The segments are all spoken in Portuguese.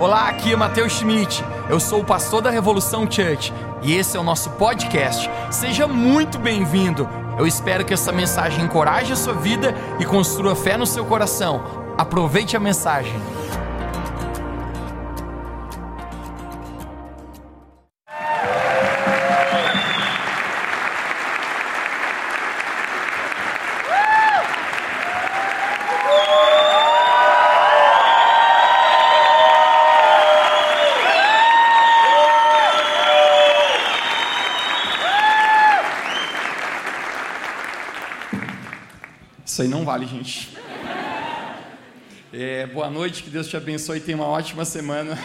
Olá, aqui é Matheus Schmitt, eu sou o pastor da Revolução Church e esse é o nosso podcast. Seja muito bem-vindo. Eu espero que essa mensagem encoraje a sua vida e construa fé no seu coração. Aproveite a mensagem. Isso aí não vale, gente. Boa noite, que Deus te abençoe e tenha uma ótima semana.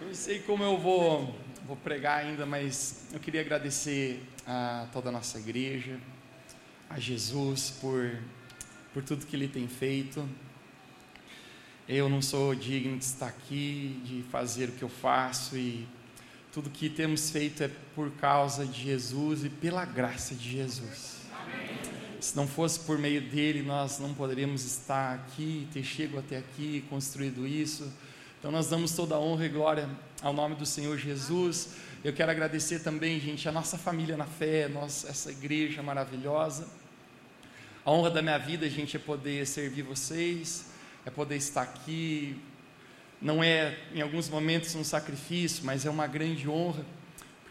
Eu não sei como eu vou pregar ainda, mas eu queria agradecer a toda a nossa igreja, a Jesus por tudo que Ele tem feito. Eu não sou digno de estar aqui, de fazer o que eu faço, e tudo que temos feito é por causa de Jesus e pela graça de Jesus. Se não fosse por meio dele, nós não poderíamos estar aqui, ter chego até aqui, construído isso. Então nós damos toda a honra e glória ao nome do Senhor Jesus. Eu quero agradecer também, gente, a nossa família na fé, essa igreja maravilhosa. A honra da minha vida, gente, é poder servir vocês, é poder estar aqui. Não é, em alguns momentos, um sacrifício, mas é uma grande honra,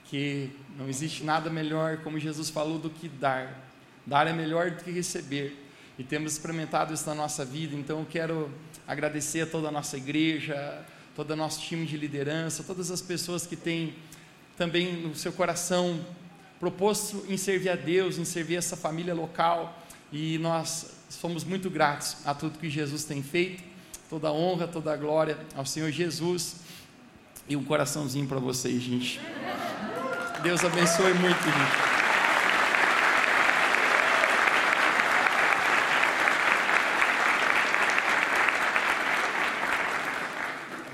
porque não existe nada melhor, como Jesus falou, do que dar. Dar é melhor do que receber, e temos experimentado isso na nossa vida. Então eu quero agradecer a toda a nossa igreja, todo o nosso time de liderança, todas as pessoas que têm também no seu coração proposto em servir a Deus, em servir essa família local, e nós somos muito gratos a tudo que Jesus tem feito. Toda a honra, toda a glória ao Senhor Jesus, e um coraçãozinho para vocês, gente. Deus abençoe muito, gente.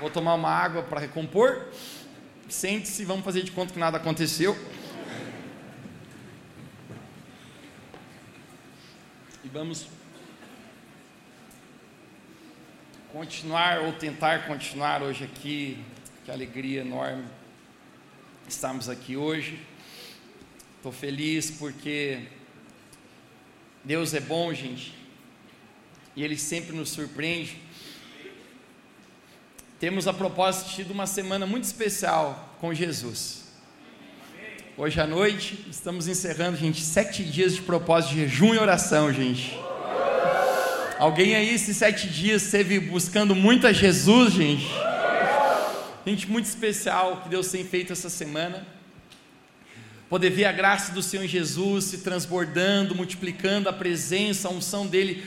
Vou tomar uma água para recompor. Sente-se, vamos fazer de conta que nada aconteceu. E vamos continuar, ou tentar continuar hoje aqui. Que alegria enorme estarmos aqui hoje. Estou feliz porque Deus é bom, gente. E Ele sempre nos surpreende. Temos a propósito tido uma semana muito especial com Jesus. Hoje à noite estamos encerrando, gente, 7 dias de propósito de jejum e oração, gente. Alguém aí esses 7 dias esteve buscando muito a Jesus, gente? Gente, muito especial que Deus tem feito essa semana. Poder ver a graça do Senhor Jesus se transbordando, multiplicando a presença, a unção dEle,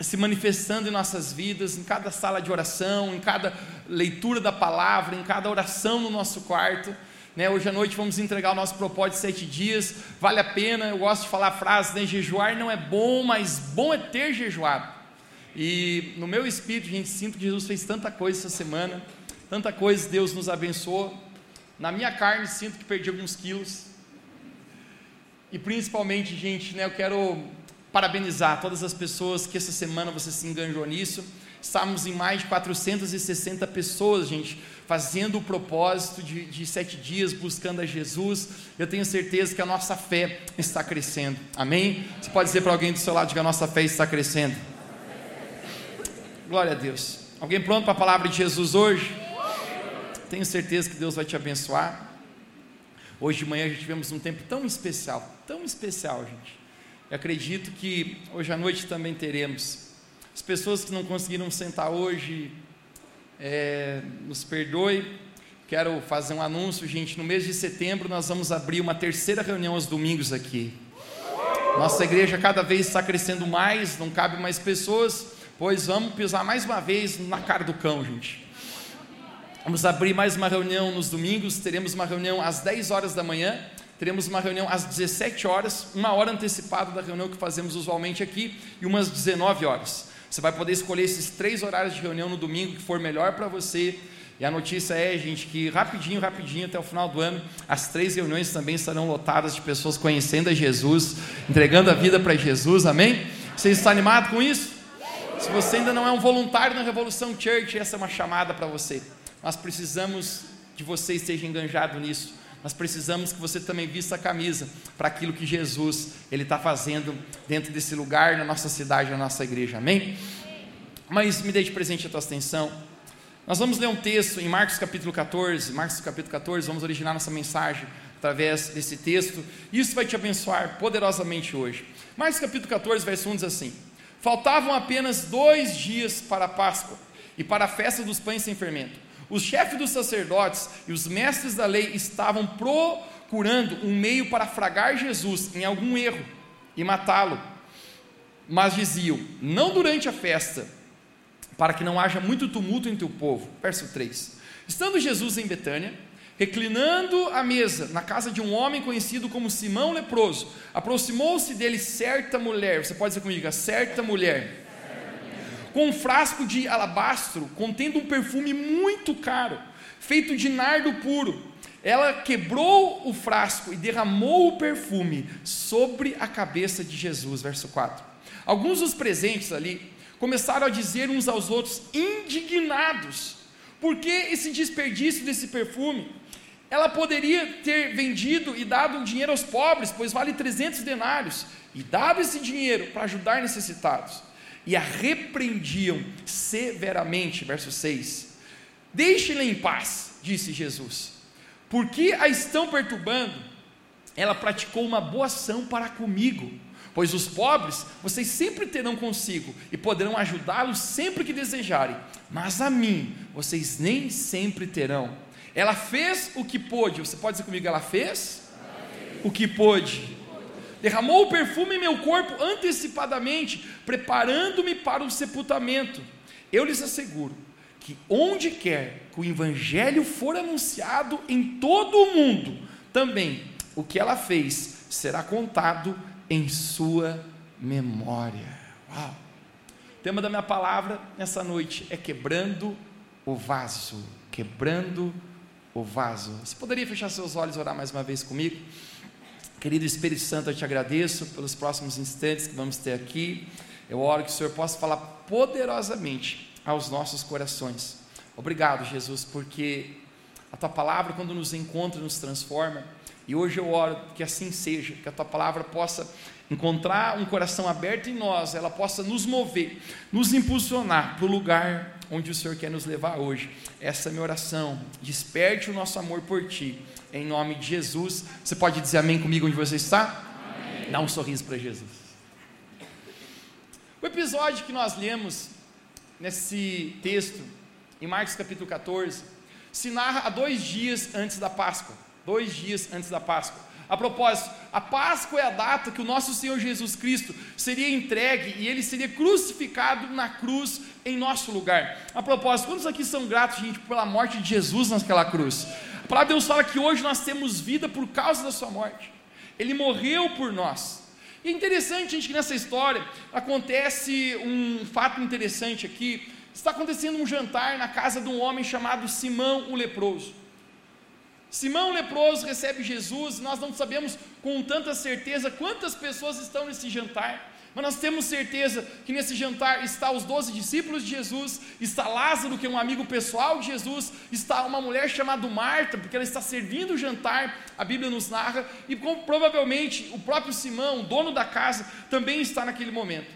se manifestando em nossas vidas, em cada sala de oração, em cada leitura da palavra, em cada oração no nosso quarto, né? Hoje à noite vamos entregar o nosso propósito de 7 dias, vale a pena. Eu gosto de falar a frase, né? Jejuar não é bom, mas bom é ter jejuado. E no meu espírito, gente, sinto que Jesus fez tanta coisa essa semana, tanta coisa, Deus nos abençoou. Na minha carne, sinto que perdi alguns quilos, e principalmente, gente, né, eu quero parabenizar todas as pessoas que essa semana você se enganjou nisso. Estamos em mais de 460 pessoas, gente, fazendo o propósito de 7 dias, buscando a Jesus. Eu tenho certeza que a nossa fé está crescendo, amém? Você pode dizer para alguém do seu lado que a nossa fé está crescendo? Glória a Deus. Alguém pronto para a palavra de Jesus hoje? Tenho certeza que Deus vai te abençoar. Hoje de manhã já tivemos um tempo tão especial, gente. Eu acredito que hoje à noite também teremos. As pessoas que não conseguiram sentar hoje, nos perdoe. Quero fazer um anúncio, gente. No mês de setembro nós vamos abrir uma 3ª reunião aos domingos aqui. Nossa igreja cada vez está crescendo mais, não cabe mais pessoas, pois vamos pisar mais uma vez na cara do cão, gente. Vamos abrir mais uma reunião nos domingos. Teremos uma reunião às 10 horas da manhã. Teremos uma reunião às 17 horas, 1 hora antecipada da reunião que fazemos usualmente aqui, e umas 19 horas. Você vai poder escolher esses 3 horários de reunião no domingo que for melhor para você. E a notícia é, gente, que rapidinho, até o final do ano, as 3 reuniões também estarão lotadas de pessoas conhecendo a Jesus, entregando a vida para Jesus, amém? Você está animado com isso? Se você ainda não é um voluntário na Revolução Church, essa é uma chamada para você. Nós precisamos que você esteja engajado nisso. Nós precisamos que você também vista a camisa para aquilo que Jesus está fazendo dentro desse lugar, na nossa cidade, na nossa igreja. Amém? Mas me dê de presente a tua atenção. Nós vamos ler um texto em Marcos capítulo 14. Marcos capítulo 14, vamos originar nossa mensagem através desse texto. Isso vai te abençoar poderosamente hoje. Marcos capítulo 14, verso 1 diz assim: faltavam apenas 2 dias para a Páscoa e para a festa dos pães sem fermento. Os chefes dos sacerdotes e os mestres da lei estavam procurando um meio para fragar Jesus em algum erro e matá-lo, mas diziam: não durante a festa, para que não haja muito tumulto entre o povo. Verso 3, estando Jesus em Betânia, reclinando à mesa na casa de um homem conhecido como Simão Leproso, aproximou-se dele certa mulher, você pode dizer comigo, certa mulher, com um frasco de alabastro, contendo um perfume muito caro, feito de nardo puro. Ela quebrou o frasco e derramou o perfume sobre a cabeça de Jesus. Verso 4, alguns dos presentes ali começaram a dizer uns aos outros, indignados: por que esse desperdício desse perfume? Ela poderia ter vendido e dado o dinheiro aos pobres, pois vale 300 denários, e dado esse dinheiro para ajudar necessitados. E a repreendiam severamente. Verso 6, deixe-la em paz, disse Jesus, porque a estão perturbando. Ela praticou uma boa ação para comigo, pois os pobres vocês sempre terão consigo, e poderão ajudá-los sempre que desejarem, mas a mim vocês nem sempre terão. Ela fez o que pôde. Você pode dizer comigo, ela fez o que pôde. Derramou o perfume em meu corpo antecipadamente, preparando-me para o sepultamento. Eu lhes asseguro que onde quer que o evangelho for anunciado em todo o mundo, também o que ela fez será contado em sua memória. Uau. O tema da minha palavra nessa noite é quebrando o vaso. Quebrando o vaso. Você poderia fechar seus olhos e orar mais uma vez comigo? Querido Espírito Santo, eu te agradeço pelos próximos instantes que vamos ter aqui. Eu oro que o Senhor possa falar poderosamente aos nossos corações. Obrigado, Jesus, porque a tua palavra, quando nos encontra, nos transforma. E hoje eu oro que assim seja, que a tua palavra possa encontrar um coração aberto em nós, ela possa nos mover, nos impulsionar para o lugar onde o Senhor quer nos levar hoje. Essa é a minha oração. Desperte o nosso amor por ti, em nome de Jesus. Você pode dizer amém comigo onde você está? Amém. Dá um sorriso para Jesus. O episódio que nós lemos nesse texto, em Marcos capítulo 14, se narra há 2 dias antes da Páscoa. 2 dias antes da Páscoa. A propósito, a Páscoa é a data que o nosso Senhor Jesus Cristo seria entregue e ele seria crucificado na cruz em nosso lugar. A propósito, quantos aqui são gratos, gente, pela morte de Jesus naquela cruz? A palavra de Deus fala que hoje nós temos vida por causa da sua morte. Ele morreu por nós. E é interessante, gente, que nessa história acontece um fato interessante aqui. Está acontecendo um jantar na casa de um homem chamado Simão o Leproso. Simão Leproso recebe Jesus. Nós não sabemos com tanta certeza quantas pessoas estão nesse jantar, mas nós temos certeza que nesse jantar está os 12 discípulos de Jesus, está Lázaro, que é um amigo pessoal de Jesus, está uma mulher chamada Marta, porque ela está servindo o jantar, a Bíblia nos narra, e provavelmente o próprio Simão, o dono da casa, também está naquele momento.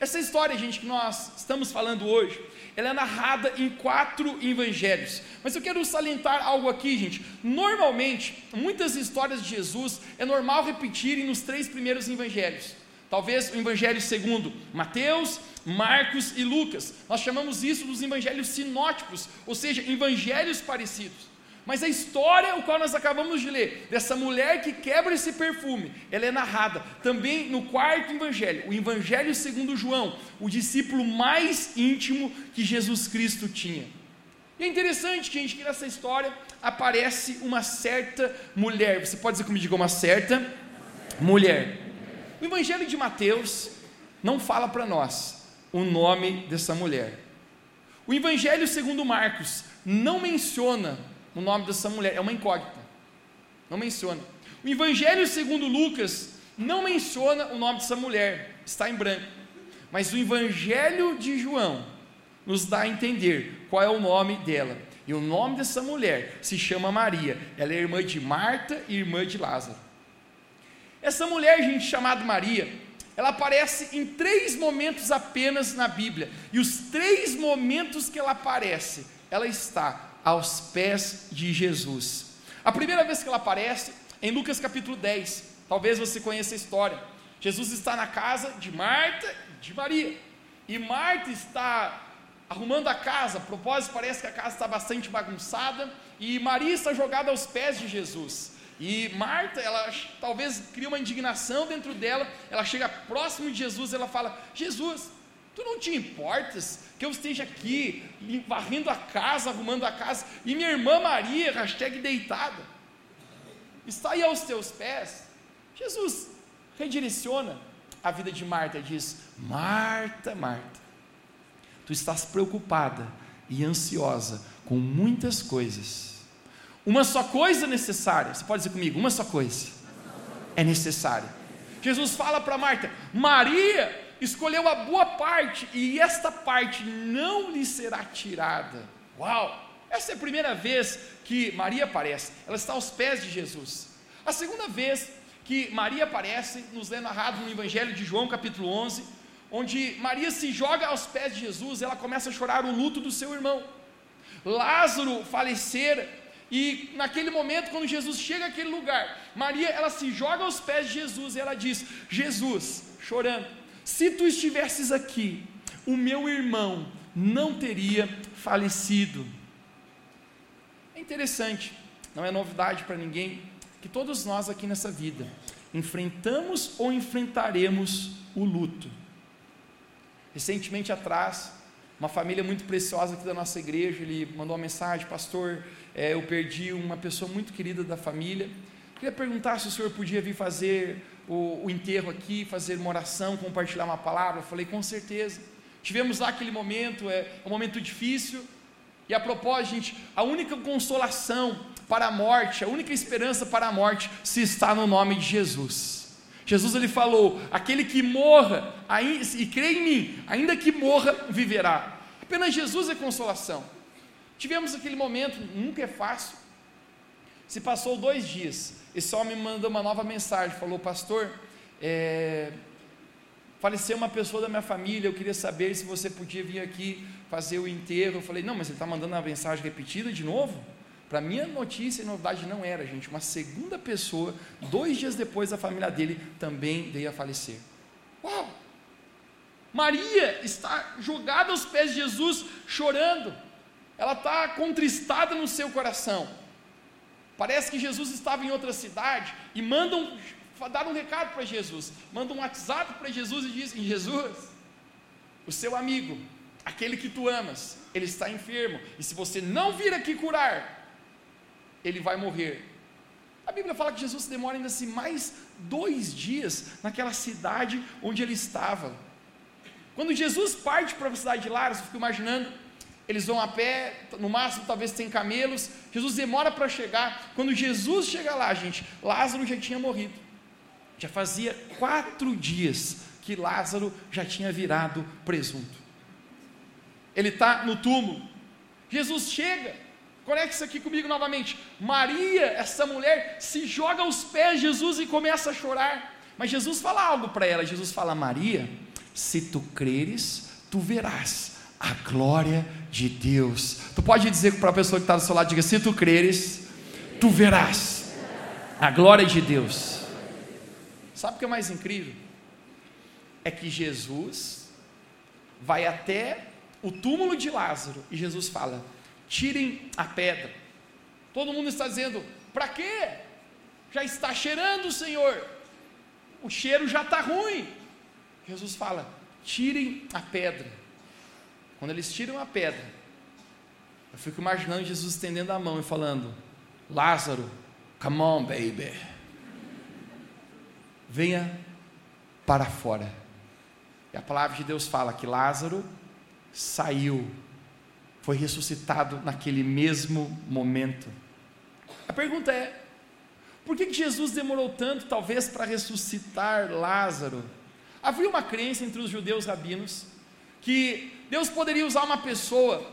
Essa história, gente, que nós estamos falando hoje, ela é narrada em 4 evangelhos, mas eu quero salientar algo aqui, gente. Normalmente, muitas histórias de Jesus é normal repetirem nos 3 primeiros evangelhos, talvez o evangelho segundo, Mateus, Marcos e Lucas. Nós chamamos isso dos evangelhos sinóticos, ou seja, evangelhos parecidos. Mas a história, o qual nós acabamos de ler, dessa mulher que quebra esse perfume, ela é narrada também no 4º evangelho, o evangelho segundo João, o discípulo mais íntimo que Jesus Cristo tinha. E é interessante, gente, que nessa história aparece uma certa mulher. Você pode dizer comigo, uma certa mulher. O evangelho de Mateus não fala para nós o nome dessa mulher. O evangelho segundo Marcos não menciona o nome dessa mulher, é uma incógnita, não menciona. O evangelho segundo Lucas não menciona o nome dessa mulher, está em branco. mas o Evangelho de João nos dá a entender qual é o nome dela, e o nome dessa mulher se chama Maria. Ela é irmã de Marta e irmã de Lázaro. Essa mulher, gente, chamada Maria, ela aparece em 3 momentos apenas na Bíblia, e os 3 momentos que ela aparece, ela está aos pés de Jesus. A primeira vez que ela aparece é em Lucas capítulo 10, talvez você conheça a história. Jesus está na casa de Marta e de Maria, e Marta está arrumando a casa. A propósito, parece que a casa está bastante bagunçada, e Maria está jogada aos pés de Jesus. E Marta, ela talvez cria uma indignação dentro dela. Ela chega próximo de Jesus e ela fala: Jesus, tu não te importas que eu esteja aqui varrendo a casa, arrumando a casa, e minha irmã Maria, #deitada, está aí aos teus pés? Jesus redireciona a vida de Marta e diz: Marta, Marta, tu estás preocupada e ansiosa com muitas coisas. Uma só coisa é necessária. Você pode dizer comigo: uma só coisa é necessária. Jesus fala para Marta: Maria escolheu a boa parte, e esta parte não lhe será tirada. Uau! Essa é a primeira vez que Maria aparece, ela está aos pés de Jesus. A segunda vez que Maria aparece, nos é narrado no Evangelho de João capítulo 11, onde Maria se joga aos pés de Jesus. Ela começa a chorar o luto do seu irmão Lázaro falecera, e naquele momento, quando Jesus chega àquele lugar, Maria, ela se joga aos pés de Jesus, e ela diz: Jesus, chorando, se tu estivesses aqui, o meu irmão não teria falecido. É interessante, não é novidade para ninguém, que todos nós aqui nessa vida enfrentamos ou enfrentaremos o luto. Recentemente atrás, uma família muito preciosa aqui da nossa igreja, ele mandou uma mensagem: pastor, eu perdi uma pessoa muito querida da família, queria perguntar se o senhor podia vir fazer o enterro aqui, fazer uma oração, compartilhar uma palavra. Eu falei: com certeza. Tivemos lá aquele momento, um momento difícil, e a propósito, gente, a única consolação para a morte, a única esperança para a morte, se está no nome de Jesus. Jesus, ele falou: aquele que morra e crê em mim, ainda que morra, viverá. Apenas Jesus é consolação. Tivemos aquele momento, nunca é fácil. Se passou 2 dias, esse homem me mandou uma nova mensagem, falou: pastor, faleceu uma pessoa da minha família, eu queria saber se você podia vir aqui fazer o enterro. Eu falei: não, mas ele está mandando a mensagem repetida de novo? Para mim, a notícia e novidade não era, gente, uma segunda pessoa, 2 dias depois, a família dele também veio a falecer. Uau! Maria está jogada aos pés de Jesus, chorando. Ela está contristada no seu coração. Parece que Jesus estava em outra cidade, e dar um recado para Jesus, manda um WhatsApp para Jesus e diz: Jesus, o seu amigo, aquele que tu amas, ele está enfermo, e se você não vir aqui curar, ele vai morrer. A Bíblia fala que Jesus demora ainda assim mais 2 dias naquela cidade onde ele estava. Quando Jesus parte para a cidade de Lares, eu fico imaginando, eles vão a pé, no máximo talvez tem camelos. Jesus demora para chegar. Quando Jesus chega lá, gente, Lázaro já tinha morrido. Já fazia 4 dias que Lázaro já tinha virado presunto. Ele está no túmulo. Jesus chega, conecta isso aqui comigo novamente. Maria, essa mulher, se joga aos pés de Jesus e começa a chorar. Mas Jesus fala algo para ela. Jesus fala: Maria, se tu creres, tu verás a glória de Deus. Tu pode dizer para a pessoa que está do seu lado, diga: se tu creres, tu verás a glória de Deus. Sabe o que é mais incrível? É que Jesus vai até o túmulo de Lázaro, e Jesus fala: tirem a pedra. Todo mundo está dizendo: para quê? Já está cheirando, Senhor, o cheiro já está ruim. Jesus fala: tirem a pedra. Quando eles tiram a pedra, eu fico imaginando Jesus estendendo a mão e falando: Lázaro, come on baby, venha para fora. E a palavra de Deus fala que Lázaro saiu, foi ressuscitado naquele mesmo momento. A pergunta é: por que Jesus demorou tanto, talvez, para ressuscitar Lázaro? Havia uma crença entre os judeus rabinos que Deus poderia usar uma pessoa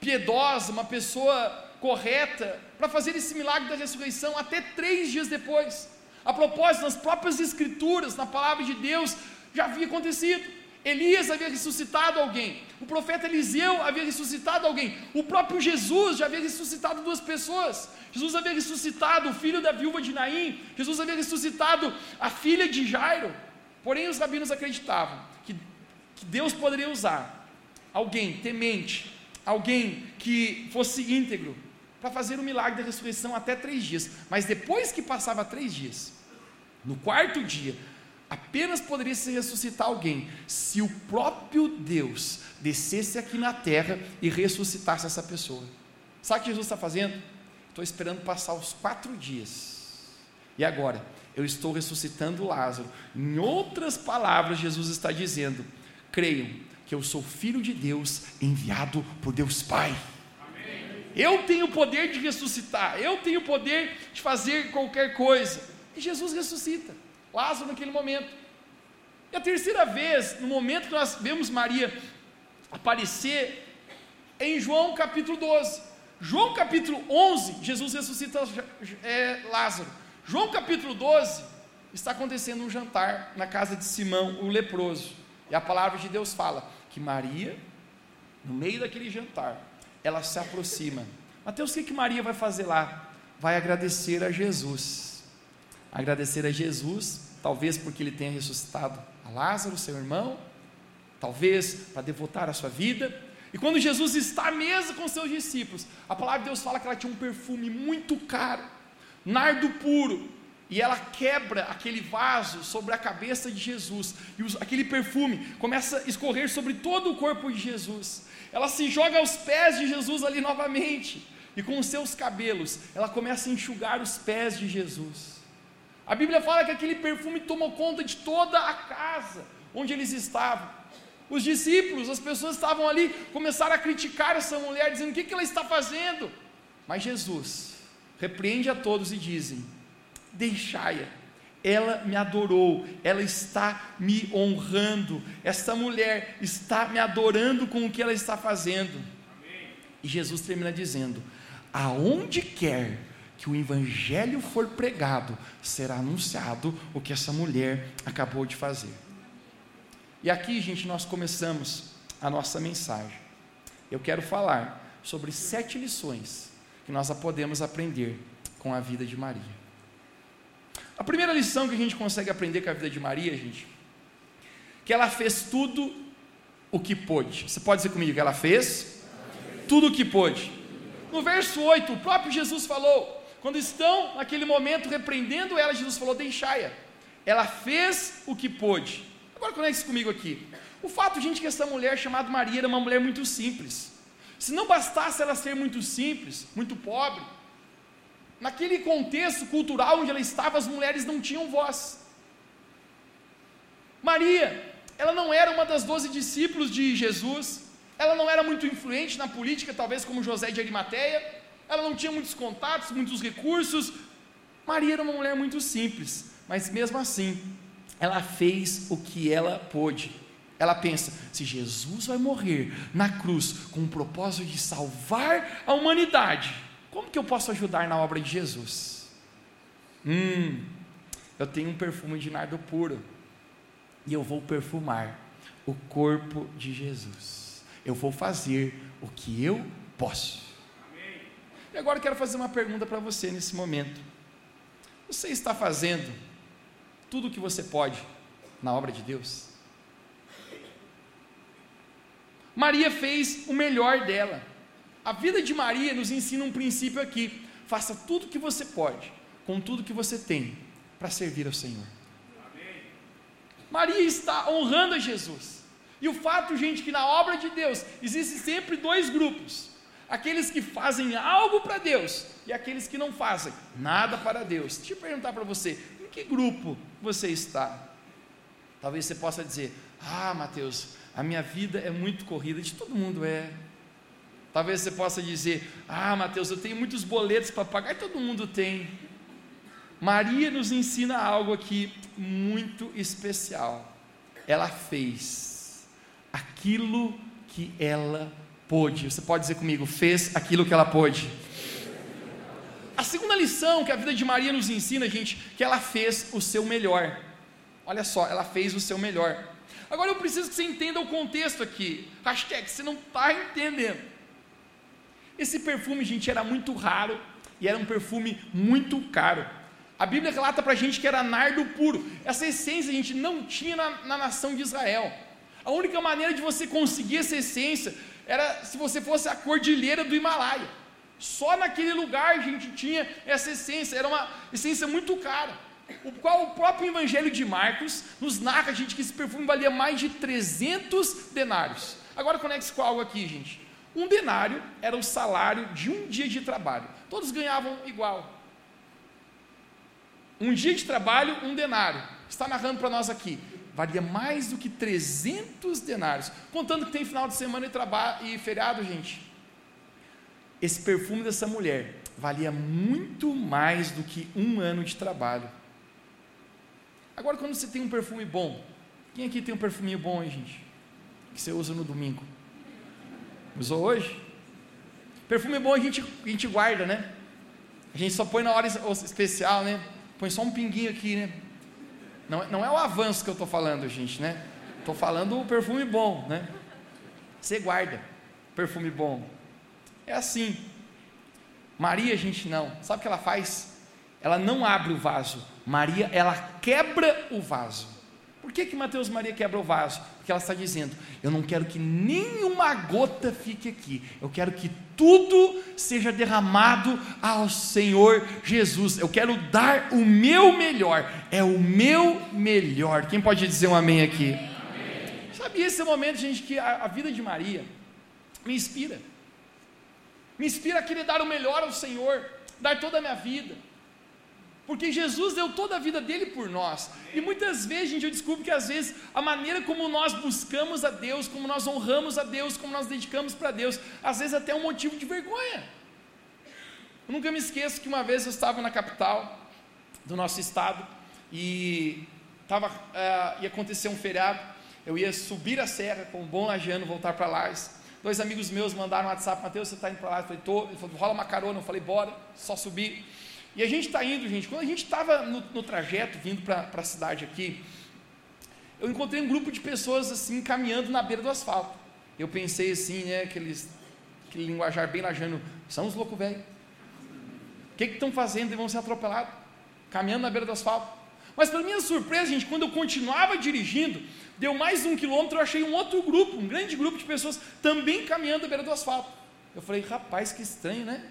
piedosa, uma pessoa correta, para fazer esse milagre da ressurreição até 3 dias depois. A propósito, nas próprias escrituras, na palavra de Deus, já havia acontecido. Elias havia ressuscitado alguém, o profeta Eliseu havia ressuscitado alguém, o próprio Jesus já havia ressuscitado 2 pessoas. Jesus havia ressuscitado o filho da viúva de Naim, Jesus havia ressuscitado a filha de Jairo. Porém os rabinos acreditavam que Deus poderia usar alguém temente, alguém que fosse íntegro, para fazer o milagre da ressurreição até 3 dias, mas depois que passava 3 dias, no 4º dia, apenas poderia se ressuscitar alguém, se o próprio Deus descesse aqui na terra e ressuscitasse essa pessoa. Sabe o que Jesus está fazendo? Estou esperando passar os 4 dias, e agora, eu estou ressuscitando Lázaro. Em outras palavras, Jesus está dizendo: creiam que eu sou filho de Deus, enviado por Deus Pai. Amém. Eu tenho o poder de ressuscitar, eu tenho o poder de fazer qualquer coisa, e Jesus ressuscita Lázaro naquele momento. E a 3ª vez, no momento que nós vemos Maria aparecer, é em João capítulo 12, João capítulo 11, Jesus ressuscita Lázaro. João capítulo 12, está acontecendo um jantar na casa de Simão o leproso, e a palavra de Deus fala que Maria, no meio daquele jantar, ela se aproxima. Mateus, o que Maria vai fazer lá? Vai agradecer a Jesus. Agradecer a Jesus, talvez porque ele tenha ressuscitado a Lázaro, seu irmão, talvez para devotar a sua vida. E quando Jesus está à mesa com seus discípulos, a palavra de Deus fala que ela tinha um perfume muito caro, nardo puro, e ela quebra aquele vaso sobre a cabeça de Jesus, e aquele perfume começa a escorrer sobre todo o corpo de Jesus. Ela se joga aos pés de Jesus ali novamente, e com os seus cabelos, ela começa a enxugar os pés de Jesus. A Bíblia fala que aquele perfume tomou conta de toda a casa onde eles estavam. Os discípulos, as pessoas estavam ali, começaram a criticar essa mulher, dizendo: o que ela está fazendo? Mas Jesus repreende a todos e dizem: deixai-a, ela me adorou, ela está me honrando, essa mulher está me adorando com o que ela está fazendo. Amém. E Jesus termina dizendo: aonde quer que o evangelho for pregado, será anunciado o que essa mulher acabou de fazer. E aqui, gente, nós começamos a nossa mensagem. Eu quero falar sobre 7 lições que nós podemos aprender com a vida de Maria. A primeira lição que a gente consegue aprender com a vida de Maria, gente, que ela fez tudo o que pôde. Você pode dizer comigo que ela fez tudo o que pôde. No verso 8, o próprio Jesus falou, quando estão naquele momento repreendendo ela, Jesus falou: deixai-a, ela fez o que pôde. Agora conecte-se comigo aqui. O fato, gente, que essa mulher chamada Maria era uma mulher muito simples. Se não bastasse ela ser muito simples, muito pobre, naquele contexto cultural onde ela estava, as mulheres não tinham voz. Maria, ela não era uma das 12 discípulos de Jesus, ela não era muito influente na política, talvez como José de Arimateia. Ela não tinha muitos contatos, muitos recursos. Maria era uma mulher muito simples, mas mesmo assim, ela fez o que ela pôde. Ela pensa: se Jesus vai morrer na cruz com o propósito de salvar a humanidade, como que eu posso ajudar na obra de Jesus? Eu tenho um perfume de nardo puro, e eu vou perfumar o corpo de Jesus. Eu vou fazer o que eu posso. E agora eu quero fazer uma pergunta para você nesse momento: você está fazendo tudo o que você pode na obra de Deus? Maria fez o melhor dela. A vida de Maria nos ensina um princípio aqui: faça tudo o que você pode, com tudo o que você tem, para servir ao Senhor. Amém. Maria está honrando a Jesus. E o fato, gente, que na obra de Deus existem sempre 2 grupos: aqueles que fazem algo para Deus, e aqueles que não fazem nada para Deus. Deixa eu perguntar para você: em que grupo você está? Talvez você possa dizer: Matheus, a minha vida é muito corrida, de todo mundo é. Talvez você possa dizer: Matheus, eu tenho muitos boletos para pagar, e todo mundo tem. Maria nos ensina algo aqui muito especial: ela fez aquilo que ela pôde. Você pode dizer comigo, fez aquilo que ela pôde. A segunda lição que a vida de Maria nos ensina, gente, que ela fez o seu melhor. Olha só, ela fez o seu melhor. Agora eu preciso que você entenda o contexto aqui. Hashtag, você não está entendendo. Esse perfume, gente, era muito raro e era um perfume muito caro. A Bíblia relata para a gente que era nardo puro. Essa essência, gente, não tinha na nação de Israel. A única maneira de você conseguir essa essência era se você fosse à cordilheira do Himalaia. Só naquele lugar, gente, tinha essa essência. Era uma essência muito cara, o qual o próprio Evangelho de Marcos nos narra, gente, que esse perfume valia mais de 300 denários. Agora conecte-se com algo aqui, gente. Um denário era o salário de um dia de trabalho. Todos ganhavam igual. Um dia de trabalho, um denário. Está narrando para nós aqui. Valia mais do que 300 denários. Contando que tem final de semana e feriado, gente. Esse perfume dessa mulher valia muito mais do que um ano de trabalho. Agora, quando você tem um perfume bom, quem aqui tem um perfuminho bom, hein, gente? Que você usa no domingo? Usou hoje? Perfume bom a gente guarda, né? A gente só põe na hora especial, né? Põe só um pinguinho aqui, né? Não é o avanço que eu estou falando, gente, né? Estou falando o perfume bom, né? Você guarda perfume bom. É assim. Maria, gente, não. Sabe o que ela faz? Ela não abre o vaso. Maria, ela quebra o vaso. Por que Matheus Maria quebra o vaso? Porque ela está dizendo, eu não quero que nenhuma gota fique aqui. Eu quero que tudo seja derramado ao Senhor Jesus. Eu quero dar o meu melhor. É o meu melhor. Quem pode dizer um amém aqui? Amém. Sabe, esse é o momento, gente, que a vida de Maria me inspira. Me inspira a querer dar o melhor ao Senhor, dar toda a minha vida, porque Jesus deu toda a vida dele por nós. E muitas vezes, gente, eu descubro que às vezes a maneira como nós buscamos a Deus, como nós honramos a Deus, como nós dedicamos para Deus, às vezes até é um motivo de vergonha. Eu nunca me esqueço que uma vez eu estava na capital do nosso estado e ia acontecer um feriado. Eu ia subir a serra com um bom lajeano, voltar para lá. 2 amigos meus mandaram um WhatsApp, Matheus, você está indo para lá? Eu falei, tô. Ele falou, rola uma carona. Eu falei, bora, só subir. E a gente está indo, gente. Quando a gente estava no trajeto, vindo para a cidade aqui, eu encontrei um grupo de pessoas assim, caminhando na beira do asfalto. Eu pensei assim, né, aquele linguajar bem lajano, são os loucos velhos. O que estão fazendo? Eles vão ser atropelados, caminhando na beira do asfalto. Mas para minha surpresa, gente, quando eu continuava dirigindo, deu mais 1 quilômetro, eu achei um outro grupo, um grande grupo de pessoas também caminhando à beira do asfalto. Eu falei, rapaz, que estranho, né?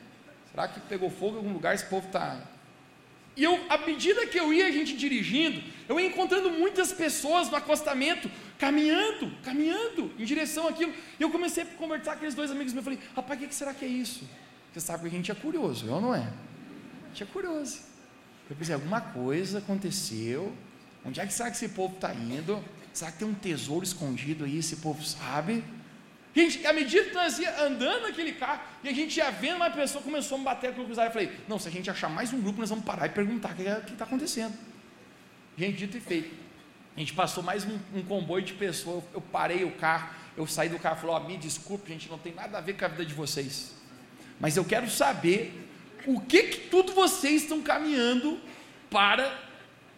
Será que pegou fogo em algum lugar, esse povo está... E eu, à medida que eu ia, a gente dirigindo, eu ia encontrando muitas pessoas no acostamento, caminhando em direção àquilo, e eu comecei a conversar com aqueles 2 amigos meus. Eu falei, rapaz, o que será que é isso? Você sabe que a gente é curioso, eu não é? A gente é curioso. Eu pensei, alguma coisa aconteceu, onde é que será que esse povo está indo? Será que tem um tesouro escondido aí, esse povo sabe? Gente, à medida que nós ia andando naquele carro, e a gente ia vendo uma pessoa, começou a me bater com o cruzado, eu falei, não, se a gente achar mais um grupo, nós vamos parar e perguntar o que está acontecendo. Gente, dito e feito, a gente passou mais um comboio de pessoas, eu parei o carro, eu saí do carro e falei, ó, me desculpe, gente, não tem nada a ver com a vida de vocês, mas eu quero saber o que tudo vocês estão caminhando para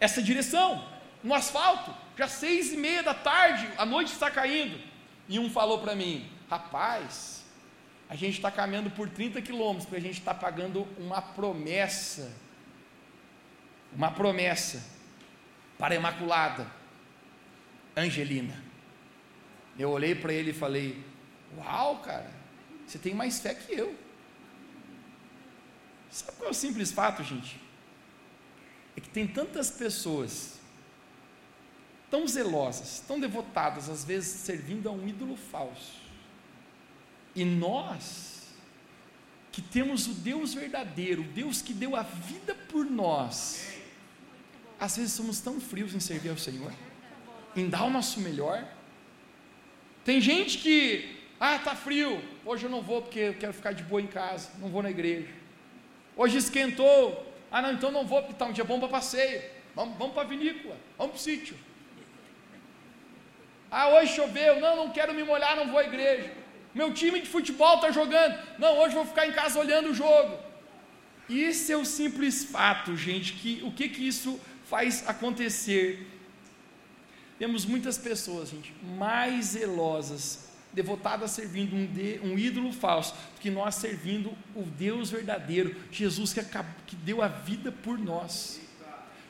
essa direção, no asfalto, já 18h30, a noite está caindo. E um falou para mim, rapaz, a gente está caminhando por 30 quilômetros, porque a gente está pagando uma promessa para a Imaculada Angelina. Eu olhei para ele e falei, uau, cara, você tem mais fé que eu. Sabe qual é o simples fato, gente? É que tem tantas pessoas tão zelosas, tão devotadas, às vezes servindo a um ídolo falso, e nós, que temos o Deus verdadeiro, o Deus que deu a vida por nós, às vezes somos tão frios em servir ao Senhor, em dar o nosso melhor. Tem gente que, tá frio, hoje eu não vou porque eu quero ficar de boa em casa, não vou na igreja, hoje esquentou, não, então não vou porque está um dia bom para passeio, vamos para a vinícola, vamos para o sítio. Ah, hoje choveu, não quero me molhar, não vou à igreja. Meu time de futebol está jogando, não, hoje vou ficar em casa olhando o jogo. E esse é o simples fato, gente, o que isso faz acontecer. Temos muitas pessoas, gente, mais zelosas, devotadas a servindo um ídolo falso, do que nós servindo o Deus verdadeiro, Jesus que deu a vida por nós.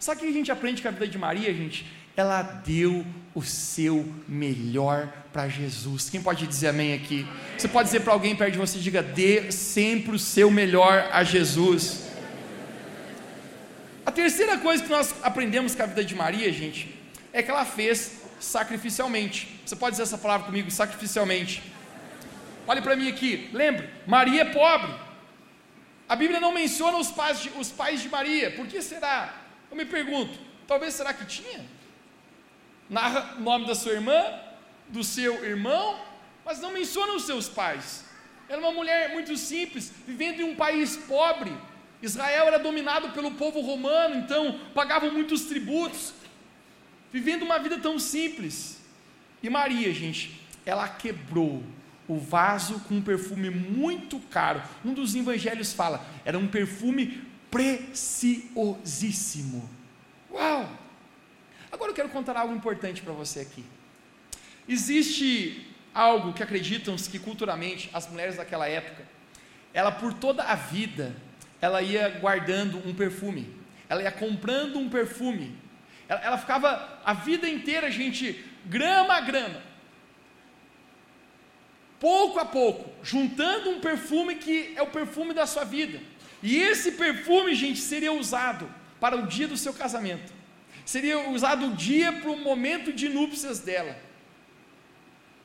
Sabe o que a gente aprende com a vida de Maria, gente? Ela deu o seu melhor para Jesus. Quem pode dizer amém aqui? Você pode dizer para alguém perto de você, diga, dê sempre o seu melhor a Jesus. A terceira coisa que nós aprendemos com a vida de Maria, gente, é que ela fez sacrificialmente. Você pode dizer essa palavra comigo, sacrificialmente? Olha para mim aqui, lembre, Maria é pobre. A Bíblia não menciona os pais de Maria. Por que será? Eu me pergunto, talvez será que tinha? Narra o nome da sua irmã, do seu irmão, mas não menciona os seus pais. Era uma mulher muito simples, vivendo em um país pobre. Israel era dominado pelo povo romano, então pagavam muitos tributos, vivendo uma vida tão simples. E Maria, gente, ela quebrou o vaso com um perfume muito caro. Um dos evangelhos fala, era um perfume preciosíssimo. Uau! Agora eu quero contar algo importante para você aqui. Existe algo que acreditam-se que culturalmente as mulheres daquela época, ela por toda a vida, ela ia guardando um perfume, ela ia comprando um perfume, ela ficava a vida inteira, gente, grama a grama, pouco a pouco, juntando um perfume que é o perfume da sua vida, e esse perfume, gente, seria usado para o dia do seu casamento, seria usado o dia para o momento de núpcias dela,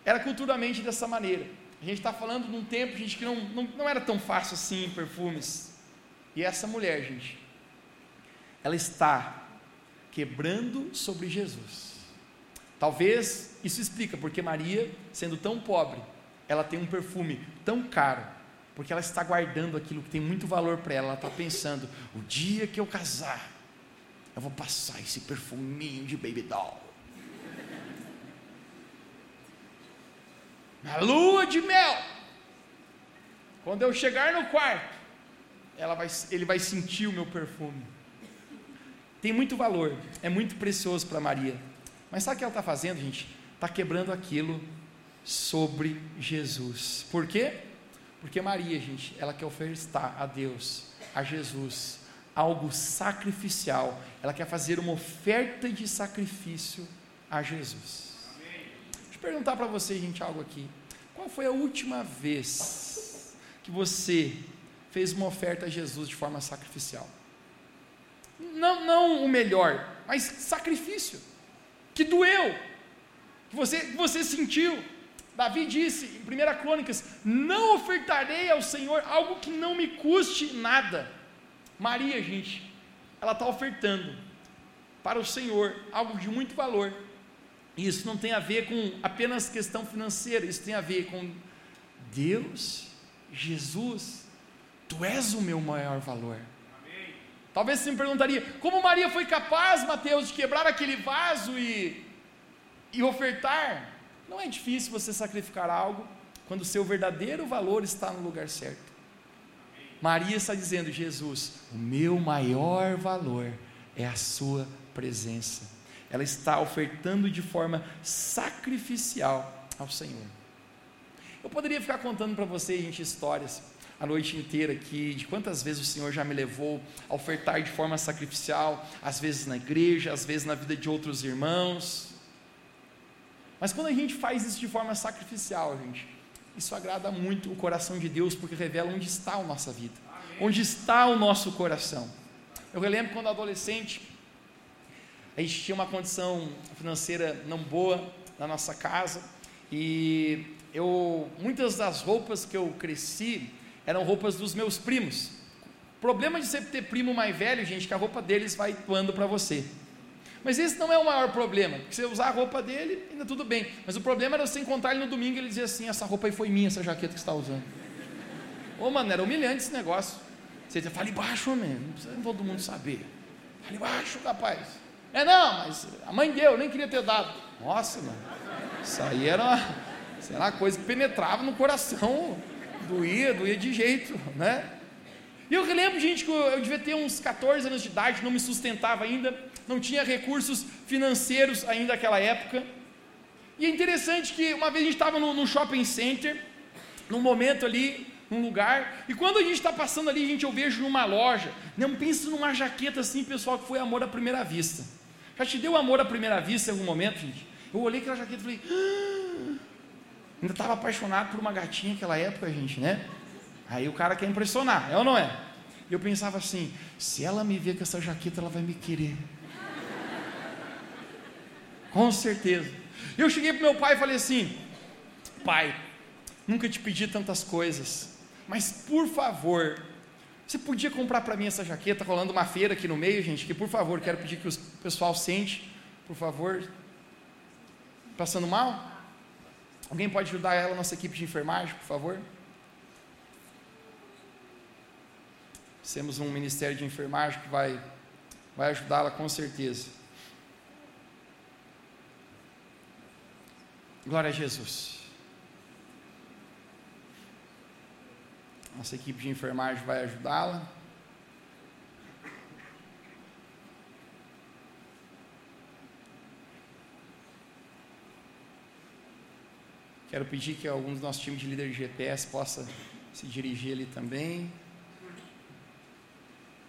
era culturalmente dessa maneira. A gente está falando de um tempo, gente, que não era tão fácil assim, perfumes. E essa mulher, gente, ela está quebrando sobre Jesus. Talvez isso explica porque Maria, sendo tão pobre, ela tem um perfume tão caro, porque ela está guardando aquilo que tem muito valor para ela. Ela está pensando, o dia que eu casar, eu vou passar esse perfuminho de baby doll. Na lua de mel, quando eu chegar no quarto, ele vai sentir o meu perfume. Tem muito valor, é muito precioso para Maria. Mas sabe o que ela está fazendo, gente? Está quebrando aquilo sobre Jesus. Por quê? Porque Maria, gente, ela quer ofertar a Deus, a Jesus, algo sacrificial. Ela quer fazer uma oferta de sacrifício a Jesus. Amém. Deixa eu perguntar para você, gente, algo aqui. Qual foi a última vez que você fez uma oferta a Jesus de forma sacrificial? Não o melhor, mas sacrifício, que doeu, que você sentiu. Davi disse em 1 Crônicas, não ofertarei ao Senhor algo que não me custe nada. Maria, gente, ela está ofertando para o Senhor algo de muito valor, e isso não tem a ver com apenas questão financeira, isso tem a ver com Deus, Jesus, tu és o meu maior valor. Amém. Talvez você me perguntaria, como Maria foi capaz, Matheus, de quebrar aquele vaso e ofertar? Não é difícil você sacrificar algo, quando o seu verdadeiro valor está no lugar certo. Maria está dizendo, Jesus, o meu maior valor é a sua presença. Ela está ofertando de forma sacrificial ao Senhor. Eu poderia ficar contando para você, gente, histórias a noite inteira aqui, de quantas vezes o Senhor já me levou a ofertar de forma sacrificial, às vezes na igreja, às vezes na vida de outros irmãos. Mas quando a gente faz isso de forma sacrificial, gente, isso agrada muito o coração de Deus, porque revela onde está a nossa vida, onde está o nosso coração. Eu relembro quando adolescente, a gente tinha uma condição financeira não boa na nossa casa, e muitas das roupas que eu cresci eram roupas dos meus primos. O problema de sempre ter primo mais velho, gente, que a roupa deles vai doando para você. Mas esse não é o maior problema, porque você usar a roupa dele, ainda tudo bem, mas o problema era você encontrar ele no domingo e ele dizer assim, essa roupa aí foi minha, essa jaqueta que você está usando. Ô mano, era humilhante esse negócio. Você dizia, fale baixo, homem, não precisa todo mundo saber, fale baixo, rapaz. É não, mas a mãe deu, nem queria ter dado. Nossa, mano, Isso aí era uma coisa que penetrava no coração, doía de jeito, né? E eu lembro, gente, que eu devia ter uns 14 anos de idade, não me sustentava ainda, não tinha recursos financeiros ainda naquela época. E é interessante que uma vez a gente estava no shopping center, num momento ali, num lugar, e quando a gente está passando ali, gente, eu vejo numa loja, não penso numa jaqueta assim, pessoal, que foi amor à primeira vista. Já te deu amor à primeira vista em algum momento, gente? Eu olhei aquela jaqueta e falei, ainda estava apaixonado por uma gatinha naquela época, gente, né? Aí o cara quer impressionar, é ou não é? E eu pensava assim, se ela me ver com essa jaqueta, ela vai me querer. Com certeza. Eu cheguei para o meu pai e falei assim, pai, nunca te pedi tantas coisas, mas por favor, você podia comprar para mim essa jaqueta, rolando uma feira aqui no meio, gente, que por favor, quero pedir que o pessoal sente, por favor, passando mal? Alguém pode ajudar ela, nossa equipe de enfermagem, por favor? Temos um ministério de enfermagem que vai ajudá-la com certeza. Glória a Jesus. Nossa equipe de enfermagem vai ajudá-la. Quero pedir que algum dos nossos times de líder de GPS possa se dirigir ali também.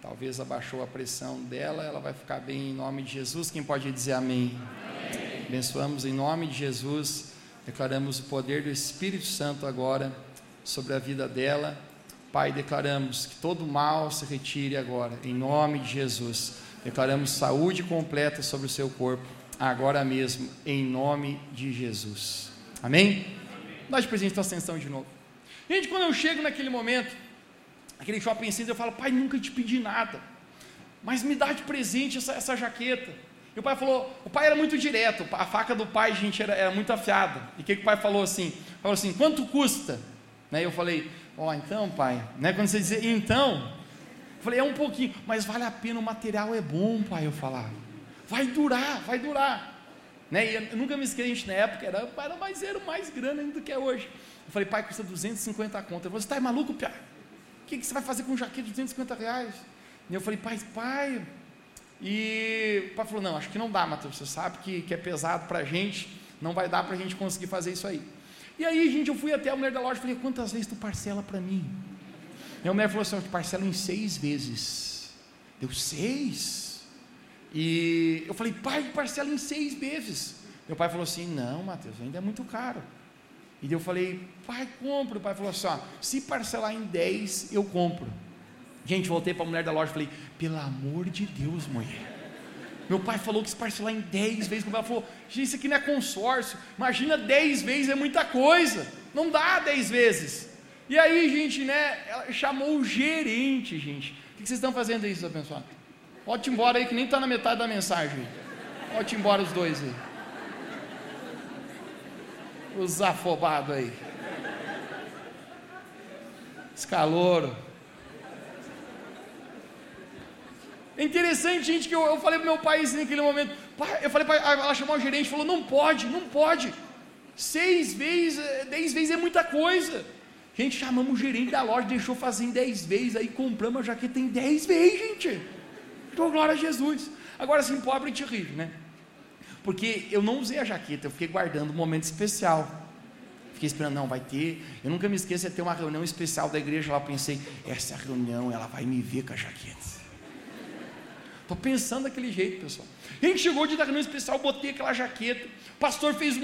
Talvez abaixou a pressão dela, ela vai ficar bem em nome de Jesus. Quem pode dizer amém? Amém. Abençoamos em nome de Jesus, declaramos o poder do Espírito Santo agora sobre a vida dela. Pai, declaramos que todo mal se retire agora, em nome de Jesus. Declaramos saúde completa sobre o seu corpo, agora mesmo, em nome de Jesus. Amém? Dá de presente a ascensão de novo. Gente, quando eu chego naquele momento, aquele shopping center, eu falo, pai, nunca te pedi nada, mas me dá de presente essa jaqueta. E o pai falou, o pai era muito direto, a faca do pai, gente, era muito afiada. E o que o pai falou assim? Falou assim, quanto custa? Né, eu falei, então pai, né, quando você dizer então, eu falei, é um pouquinho, mas vale a pena, o material é bom, pai, eu falava, vai durar. Né, e eu nunca me esqueci, gente, na época, era mais grana ainda do que é hoje. Eu falei, pai, custa 250 conto. Ele falou, você está maluco, piá? O que você vai fazer com um jaqueta de 250 reais? E eu falei, pai, e o pai falou, não, acho que não dá, Matheus, você sabe que é pesado pra gente, não vai dar pra gente conseguir fazer isso aí. E aí, gente, eu fui até a mulher da loja e falei, quantas vezes tu parcela pra mim? E a mulher falou assim, eu te parcelo em 6 vezes. Deu 6? E eu falei, pai, eu parcelo em 6 vezes. Meu pai falou assim, não, Matheus, ainda é muito caro. E eu falei, pai, compra. O pai falou assim, se parcelar em 10, eu compro. Gente, voltei para a mulher da loja e falei, pelo amor de Deus, mulher. Meu pai falou que se parcelar em 10 vezes, ela falou, gente, isso aqui não é consórcio, imagina 10 vezes, é muita coisa, não dá 10 vezes. E aí, gente, né, ela chamou o gerente, gente. O que vocês estão fazendo aí, seu abençoado? Pode ir embora aí, que nem está na metade da mensagem. Pode ir embora os dois aí. Os afobados aí, esse calouro. É interessante, gente, que eu falei pro meu pai assim, naquele momento, pai, eu falei, pai, ela chamou o gerente e falou, não pode, 6 vezes, 10 vezes é muita coisa. Gente, chamamos o gerente da loja, deixou fazer em 10 vezes, aí compramos a jaqueta em 10 vezes, gente. Então, glória a Jesus. Agora assim, pobre e terrível, né? Porque eu não usei a jaqueta, eu fiquei guardando um momento especial, fiquei esperando, não, vai ter, eu nunca me esqueço de ter uma reunião especial da igreja lá, eu pensei, essa reunião, ela vai me ver com a jaqueta, estou pensando daquele jeito, pessoal. A gente chegou de da reunião especial, eu botei aquela jaqueta, o pastor fez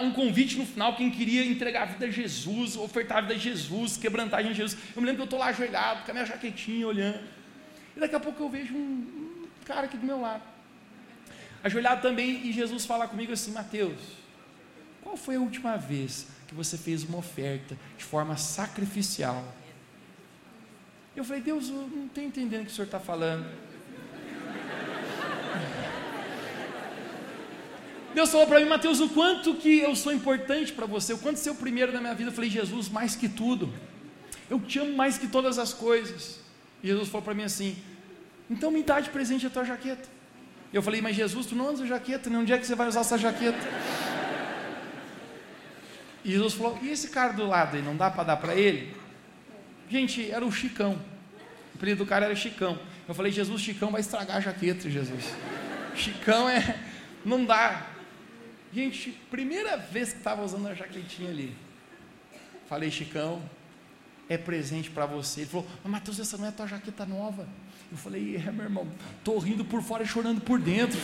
um convite no final, quem queria entregar a vida a Jesus, ofertar a vida a Jesus, quebrantar a gente a Jesus. Eu me lembro que eu estou lá ajoelhado, com a minha jaquetinha, olhando, e daqui a pouco eu vejo um cara aqui do meu lado, ajoelhado também, e Jesus fala comigo assim, Matheus, qual foi a última vez que você fez uma oferta de forma sacrificial? Eu falei, Deus, eu não estou entendendo o que o Senhor está falando. Deus falou para mim, Matheus, o quanto que eu sou importante para você, o quanto você é o primeiro na minha vida. Eu falei, Jesus, mais que tudo, eu te amo mais que todas as coisas. E Jesus falou para mim assim, então me dá de presente a tua jaqueta. Eu falei, mas Jesus, tu não usa jaqueta, né? Onde é que você vai usar essa jaqueta? E Jesus falou, e esse cara do lado aí, não dá para dar para ele? Gente, era o Chicão. O apelido do cara era Chicão. Eu falei, Jesus, Chicão vai estragar a jaqueta, Jesus. Chicão é... não dá. Gente, primeira vez que estava usando a jaquetinha ali. Falei, Chicão, é presente para você. Ele falou, mas Matheus, essa não é a tua jaqueta nova? Eu falei, é, meu irmão, tô rindo por fora e chorando por dentro.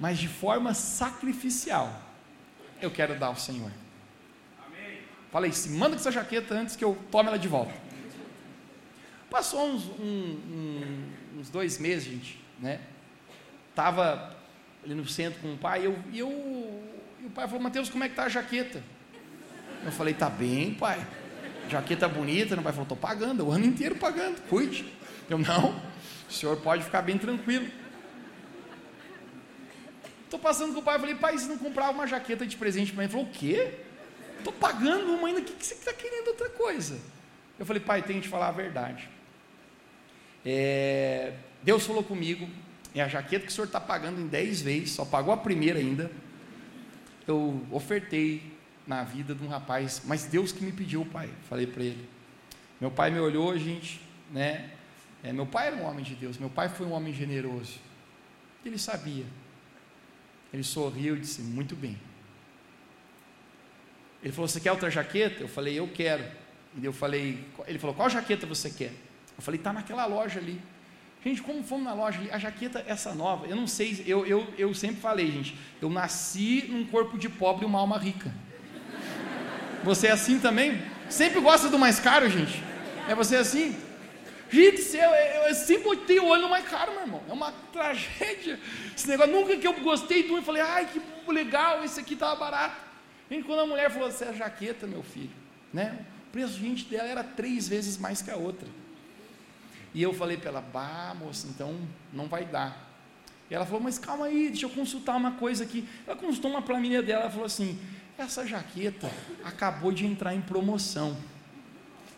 Mas de forma sacrificial, eu quero dar ao Senhor. Amém. Falei, se manda com essa jaqueta antes que eu tome ela de volta. Passou uns 2 meses, gente, né? Tava ali no centro com o pai, e o pai falou, Matheus, como é que tá a jaqueta? Eu falei, tá bem, pai. Jaqueta bonita. Meu pai falou, tô pagando, o ano inteiro pagando, cuide. Eu, não, o senhor pode ficar bem tranquilo. Tô passando com o pai, eu falei, pai, você não comprava uma jaqueta de presente para mim? Ele falou, o quê? Tô pagando uma ainda, o que você está querendo outra coisa? Eu falei, pai, tenho que te falar a verdade. Deus falou comigo, é a jaqueta que o senhor está pagando em 10 vezes, só pagou a primeira ainda. Eu ofertei na vida de um rapaz, mas Deus que me pediu, pai, falei para ele. Meu pai me olhou, gente, né? Meu pai era um homem de Deus, meu pai foi um homem generoso. Ele sabia. Ele sorriu e disse, muito bem. Ele falou, você quer outra jaqueta? Eu falei, eu quero. E eu falei, ele falou, qual jaqueta você quer? Eu falei, tá naquela loja ali. Gente, como fomos na loja ali, a jaqueta essa nova, eu não sei, eu sempre falei, gente, eu nasci num corpo de pobre e uma alma rica. Você é assim também? Sempre gosta do mais caro, gente? É você assim? Gente, eu sempre botei o olho no mais caro, meu irmão. É uma tragédia esse negócio. Nunca que eu gostei de um e falei, ai, que legal, esse aqui estava barato. Gente, quando a mulher falou, essa é a jaqueta, meu filho, né? O preço, gente, dela era 3 vezes mais que a outra. E eu falei para ela, bah, moça, então não vai dar. E ela falou, mas calma aí, deixa eu consultar uma coisa aqui. Ela consultou uma planilha dela, ela falou assim, essa jaqueta acabou de entrar em promoção.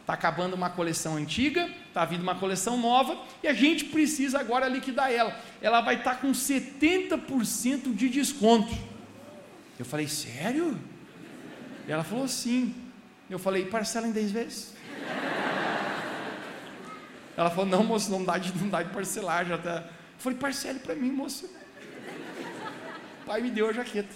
Está acabando uma coleção antiga, está vindo uma coleção nova, e a gente precisa agora liquidar ela. Ela vai estar com 70% de desconto. Eu falei, sério? E ela falou, sim. Eu falei, parcela em 10 vezes? Ela falou, não, moço, não dá de parcelar. Já tá... Eu falei, parcele para mim, moço. O pai me deu a jaqueta.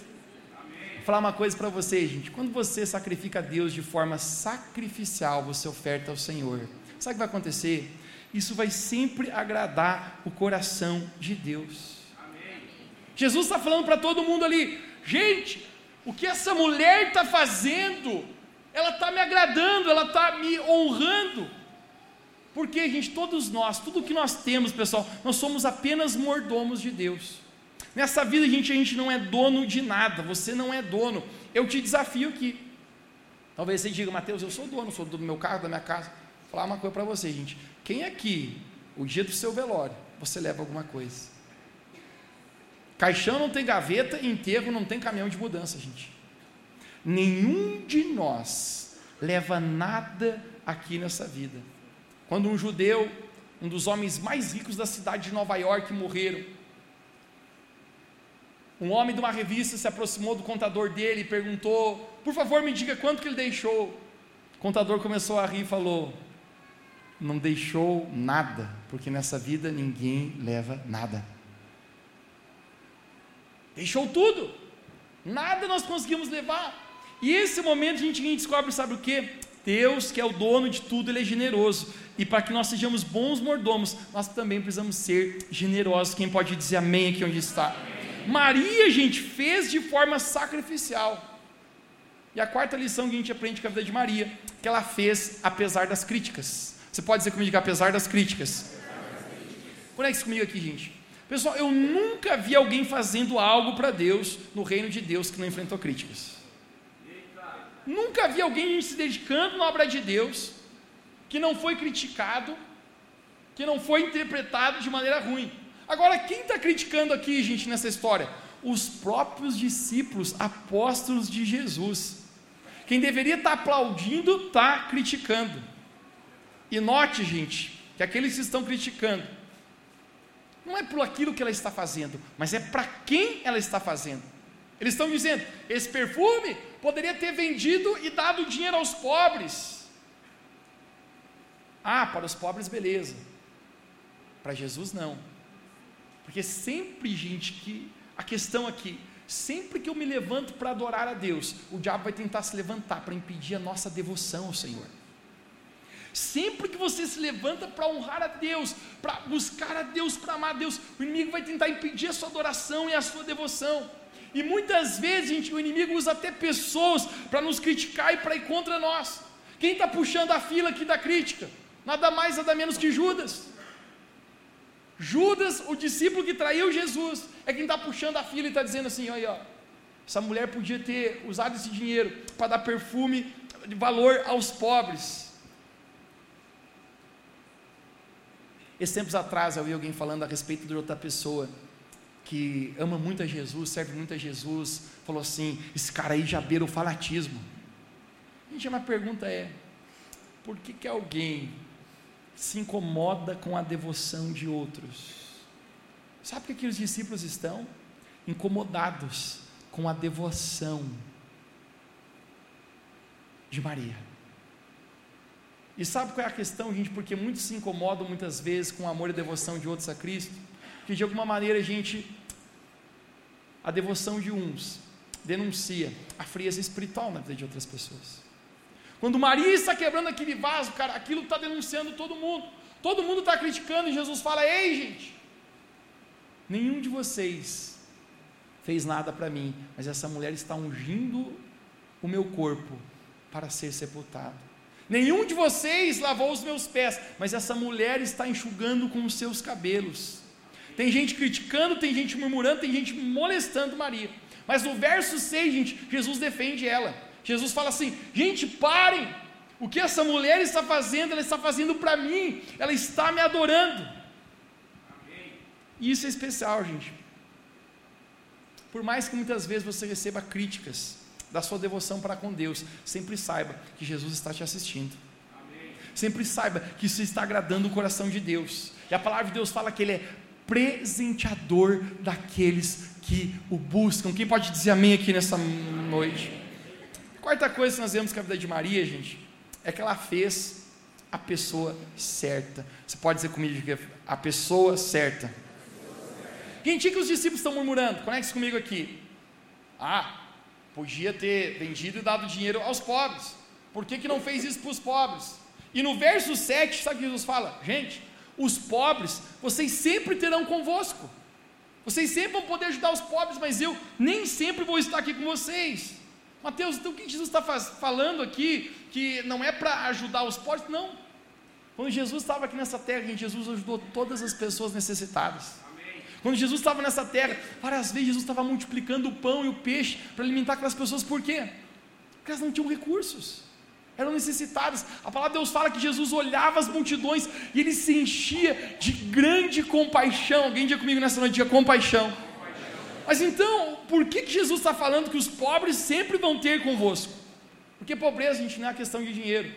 Vou falar uma coisa para vocês, gente, quando você sacrifica a Deus de forma sacrificial, você oferta ao Senhor, sabe o que vai acontecer? Isso vai sempre agradar o coração de Deus. Amém. Jesus está falando para todo mundo ali, gente, o que essa mulher está fazendo, ela está me agradando, ela está me honrando, porque gente, todos nós, tudo que nós temos, pessoal, nós somos apenas mordomos de Deus. Nessa vida, gente, a gente não é dono de nada, você não é dono. Eu te desafio aqui. Talvez você diga, Matheus, eu sou dono do meu carro, da minha casa. Vou falar uma coisa para você, gente. Quem aqui, o dia do seu velório, você leva alguma coisa? Caixão não tem gaveta, enterro não tem caminhão de mudança, gente. Nenhum de nós leva nada aqui nessa vida. Quando um judeu, um dos homens mais ricos da cidade de Nova York, morreram, um homem de uma revista se aproximou do contador dele e perguntou, por favor me diga quanto que ele deixou. O contador começou a rir e falou, não deixou nada, porque nessa vida ninguém leva nada. Deixou tudo, nada nós conseguimos levar. E esse momento a gente descobre, sabe o quê? Deus, que é o dono de tudo, Ele é generoso, e para que nós sejamos bons mordomos, nós também precisamos ser generosos. Quem pode dizer amém aqui onde está? Maria, gente, fez de forma sacrificial. E a quarta lição que a gente aprende com a vida de Maria, que ela fez apesar das críticas. Você pode dizer comigo, apesar das críticas? Conecte-se comigo aqui, gente. Pessoal, eu nunca vi alguém fazendo algo para Deus, no reino de Deus, que não enfrentou críticas. Nunca vi alguém se dedicando na obra de Deus, que não foi criticado, que não foi interpretado de maneira ruim. Agora, quem está criticando aqui, gente, nessa história? Os próprios discípulos, apóstolos de Jesus. Quem deveria estar aplaudindo, está criticando. E note, gente, que aqueles que estão criticando, não é por aquilo que ela está fazendo, mas é para quem ela está fazendo. Eles estão dizendo, esse perfume poderia ter vendido e dado dinheiro aos pobres. Ah, para os pobres beleza, para Jesus não. Porque sempre, gente, que a questão aqui, sempre que eu me levanto para adorar a Deus, o diabo vai tentar se levantar para impedir a nossa devoção ao Senhor. Sempre que você se levanta para honrar a Deus, para buscar a Deus, para amar a Deus, o inimigo vai tentar impedir a sua adoração e a sua devoção. E muitas vezes, gente, o inimigo usa até pessoas para nos criticar e para ir contra nós. Quem está puxando a fila aqui da crítica? Nada mais, nada menos que Judas. Judas, o discípulo que traiu Jesus, é quem está puxando a fila e está dizendo assim, olha aí, essa mulher podia ter usado esse dinheiro para dar perfume de valor aos pobres. Esses tempos atrás eu vi alguém falando a respeito de outra pessoa que ama muito a Jesus, serve muito a Jesus, falou assim, esse cara aí já beira o fanatismo. Gente, a minha pergunta é, por que alguém se incomoda com a devoção de outros? Sabe o que os discípulos estão? Incomodados com a devoção de Maria. E sabe qual é a questão, gente? Porque muitos se incomodam muitas vezes com o amor e a devoção de outros a Cristo, que de alguma maneira, gente, a devoção de uns denuncia a frieza espiritual na vida de outras pessoas. Quando Maria está quebrando aquele vaso, cara, aquilo está denunciando todo mundo está criticando, e Jesus fala, ei, gente, nenhum de vocês fez nada para mim, mas essa mulher está ungindo o meu corpo para ser sepultado. Nenhum de vocês lavou os meus pés, mas essa mulher está enxugando com os seus cabelos. Tem gente criticando, tem gente murmurando, tem gente molestando Maria, mas no verso 6, gente, Jesus defende ela. Jesus fala assim, gente, parem, o que essa mulher está fazendo, ela está fazendo para mim, ela está me adorando. E isso é especial, gente. Por mais que muitas vezes você receba críticas da sua devoção para com Deus, sempre saiba que Jesus está te assistindo. Amém. Sempre saiba que isso está agradando o coração de Deus, e a palavra de Deus fala que Ele é presenteador daqueles que o buscam. Quem pode dizer amém aqui nessa noite? A quarta coisa que nós vemos com a vida de Maria, gente, é que ela fez a pessoa certa. Você pode dizer comigo, a pessoa certa. Gente, o que os discípulos estão murmurando? Conecte-se comigo aqui. Ah, podia ter vendido e dado dinheiro aos pobres, por que não fez isso para os pobres? E no verso 7, sabe o que Jesus fala? Gente, os pobres, vocês sempre terão convosco, vocês sempre vão poder ajudar os pobres, mas eu nem sempre vou estar aqui com vocês. Mateus, então o que Jesus está falando aqui, que não é para ajudar os pobres? Não, quando Jesus estava aqui nessa terra, Jesus ajudou todas as pessoas necessitadas. Quando Jesus estava nessa terra, várias vezes Jesus estava multiplicando o pão e o peixe para alimentar aquelas pessoas. Por quê? Porque elas não tinham recursos, eram necessitadas. A palavra de Deus fala que Jesus olhava as multidões e Ele se enchia de grande compaixão. Alguém diga comigo nessa noite, diga compaixão. Mas então, por que Jesus está falando que os pobres sempre vão ter convosco? Porque pobreza, gente, não é uma questão de dinheiro,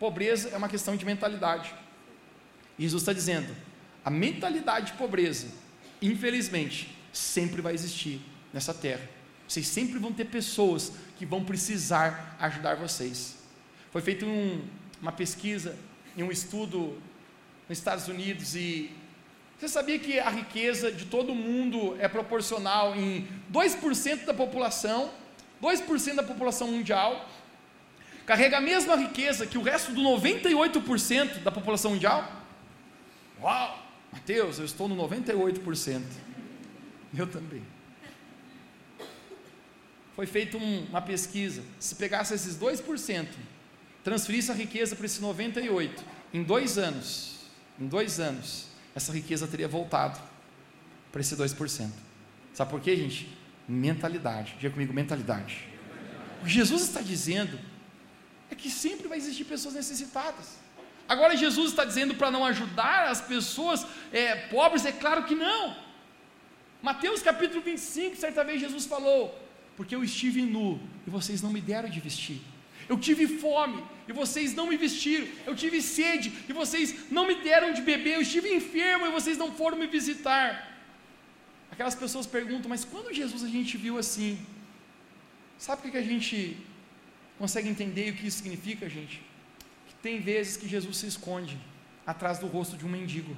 pobreza é uma questão de mentalidade. E Jesus está dizendo, a mentalidade de pobreza, infelizmente, sempre vai existir nessa terra. Vocês sempre vão ter pessoas que vão precisar ajudar vocês. Foi feita uma pesquisa e um estudo nos Estados Unidos, e você sabia que a riqueza de todo mundo é proporcional em 2% da população, 2% da população mundial carrega a mesma riqueza que o resto do 98% da população mundial? Uau! Mateus, eu estou no 98%, eu também. Foi feita uma pesquisa, se pegasse esses 2%, transferisse a riqueza para esse 98%, em dois anos, essa riqueza teria voltado para esse 2%. Sabe por quê, gente? Mentalidade. Diga comigo, mentalidade. O que Jesus está dizendo é que sempre vai existir pessoas necessitadas. Agora Jesus está dizendo para não ajudar as pessoas pobres? É claro que não. Mateus capítulo 25, certa vez Jesus falou, porque eu estive nu e vocês não me deram de vestir, eu tive fome e vocês não me vestiram, eu tive sede e vocês não me deram de beber, eu estive enfermo e vocês não foram me visitar. Aquelas pessoas perguntam, mas quando Jesus a gente viu assim? Sabe o que a gente consegue entender e o que isso significa, gente? Que tem vezes que Jesus se esconde atrás do rosto de um mendigo.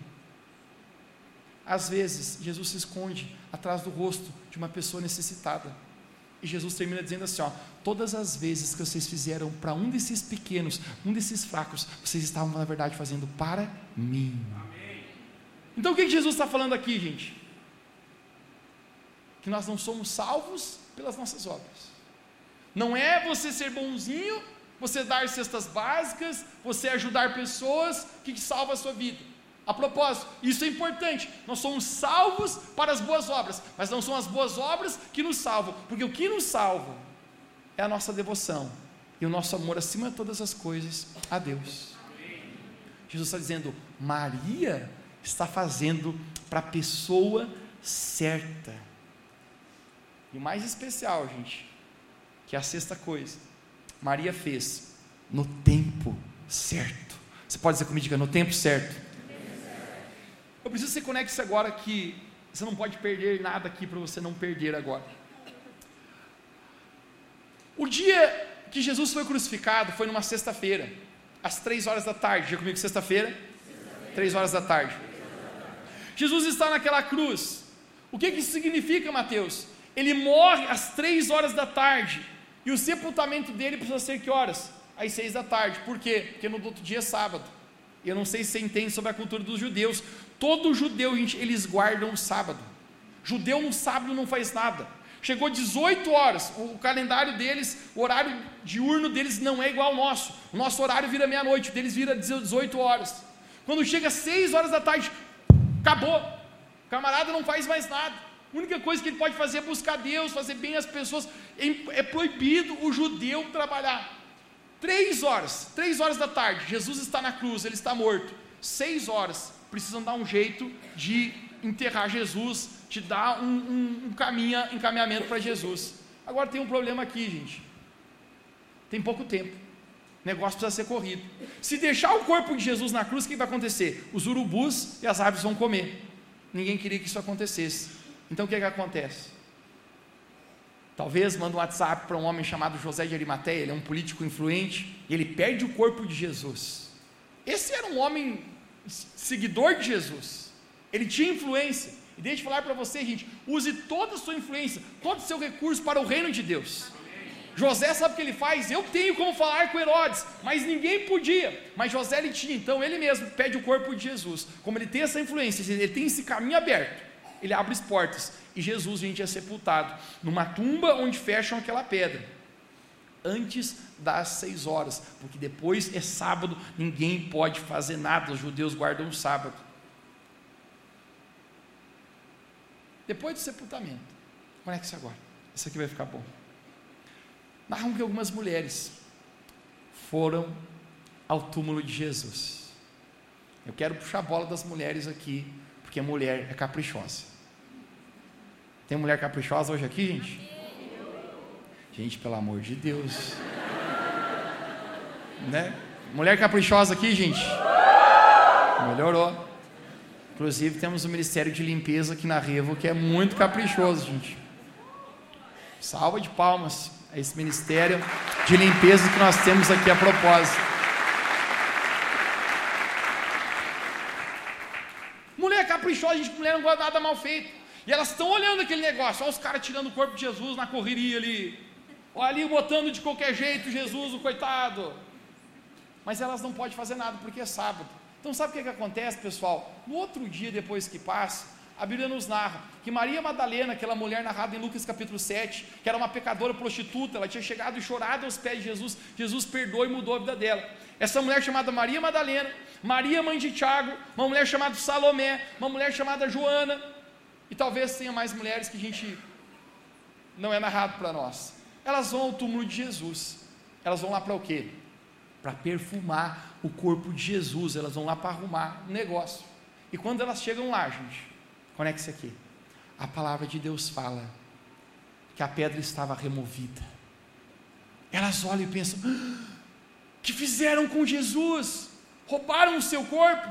Às vezes, Jesus se esconde atrás do rosto de uma pessoa necessitada. E Jesus termina dizendo assim, ó, todas as vezes que vocês fizeram para um desses pequenos, um desses fracos, vocês estavam na verdade fazendo para mim. Amém. Então o que Jesus está falando aqui, gente? Que nós não somos salvos pelas nossas obras. Não é você ser bonzinho, você dar cestas básicas, você ajudar pessoas que salva a sua vida. A propósito, isso é importante, nós somos salvos para as boas obras, mas não são as boas obras que nos salvam, porque o que nos salva é a nossa devoção e o nosso amor acima de todas as coisas a Deus. Jesus está dizendo, Maria está fazendo para a pessoa certa. E o mais especial, gente, que é a sexta coisa, Maria fez no tempo certo. Você pode dizer comigo, diga, no tempo certo. Eu preciso que você conecte isso agora, que você não pode perder nada aqui, para você não perder agora. O dia que Jesus foi crucificado foi numa sexta-feira, às 3 horas da tarde, diga comigo, sexta-feira, 3 horas da tarde, Jesus está naquela cruz. O que isso significa, Mateus? Ele morre às 3 horas da tarde, e o sepultamento dele precisa ser que horas? Às 6 da tarde, por quê? Porque no outro dia é sábado. Eu não sei se você entende sobre a cultura dos judeus. Todo judeu, gente, eles guardam o sábado. Judeu no sábado não faz nada. Chegou 18 horas, o calendário deles, o horário diurno deles não é igual ao nosso. O nosso horário vira meia-noite, o deles vira 18 horas. Quando chega 6 horas da tarde, acabou. O camarada não faz mais nada. A única coisa que ele pode fazer é buscar Deus, fazer bem às pessoas. É proibido o judeu trabalhar. 3 horas da tarde, Jesus está na cruz, ele está morto. 6 horas, precisam dar um jeito de enterrar Jesus, de dar um encaminhamento para Jesus. Agora tem um problema aqui, gente, tem pouco tempo, o negócio precisa ser corrido. Se deixar o corpo de Jesus na cruz, o que vai acontecer? Os urubus e as aves vão comer. Ninguém queria que isso acontecesse. Então o que é que acontece? Talvez manda um WhatsApp para um homem chamado José de Arimateia, ele é um político influente, e ele perde o corpo de Jesus. Esse era um homem seguidor de Jesus, ele tinha influência. E deixa eu falar para você, gente, use toda a sua influência, todo o seu recurso para o reino de Deus. José sabe o que ele faz, eu tenho como falar com Herodes, mas ninguém podia, mas José ele tinha, então ele mesmo pede o corpo de Jesus. Como ele tem essa influência, ele tem esse caminho aberto, ele abre as portas, e Jesus, gente, é sepultado numa tumba onde fecham aquela pedra, antes das 6 horas, porque depois é sábado, ninguém pode fazer nada, os judeus guardam o sábado. Depois do sepultamento, conecta-se agora, isso aqui vai ficar bom. Narram que algumas mulheres foram ao túmulo de Jesus. Eu quero puxar a bola das mulheres aqui, porque mulher é caprichosa. Tem mulher caprichosa hoje aqui, gente? Gente, pelo amor de Deus, né? Mulher caprichosa aqui, gente? Melhorou. Inclusive temos o Ministério de Limpeza aqui na Revo, que é muito caprichoso, gente. Salva de palmas a esse Ministério de Limpeza que nós temos aqui a propósito. Caprichosa, gente, mulher não gosta de nada mal feito, e elas estão olhando aquele negócio, olha os caras tirando o corpo de Jesus na correria ali, olha ali botando de qualquer jeito Jesus, o coitado, mas elas não podem fazer nada, porque é sábado. Então sabe o que acontece, pessoal? No outro dia, depois que passa, a Bíblia nos narra que Maria Madalena, aquela mulher narrada em Lucas capítulo 7, que era uma pecadora prostituta, ela tinha chegado e chorado aos pés de Jesus, Jesus perdoou e mudou a vida dela. Essa mulher chamada Maria Madalena, Maria mãe de Tiago, uma mulher chamada Salomé, uma mulher chamada Joana, e talvez tenha mais mulheres que a gente não é narrado para nós. Elas vão ao túmulo de Jesus, elas vão lá para o quê? Para perfumar o corpo de Jesus, elas vão lá para arrumar um negócio. E quando elas chegam lá, gente, conecte-se aqui, a palavra de Deus fala que a pedra estava removida. Elas olham e pensam, que fizeram com Jesus? Roubaram o seu corpo?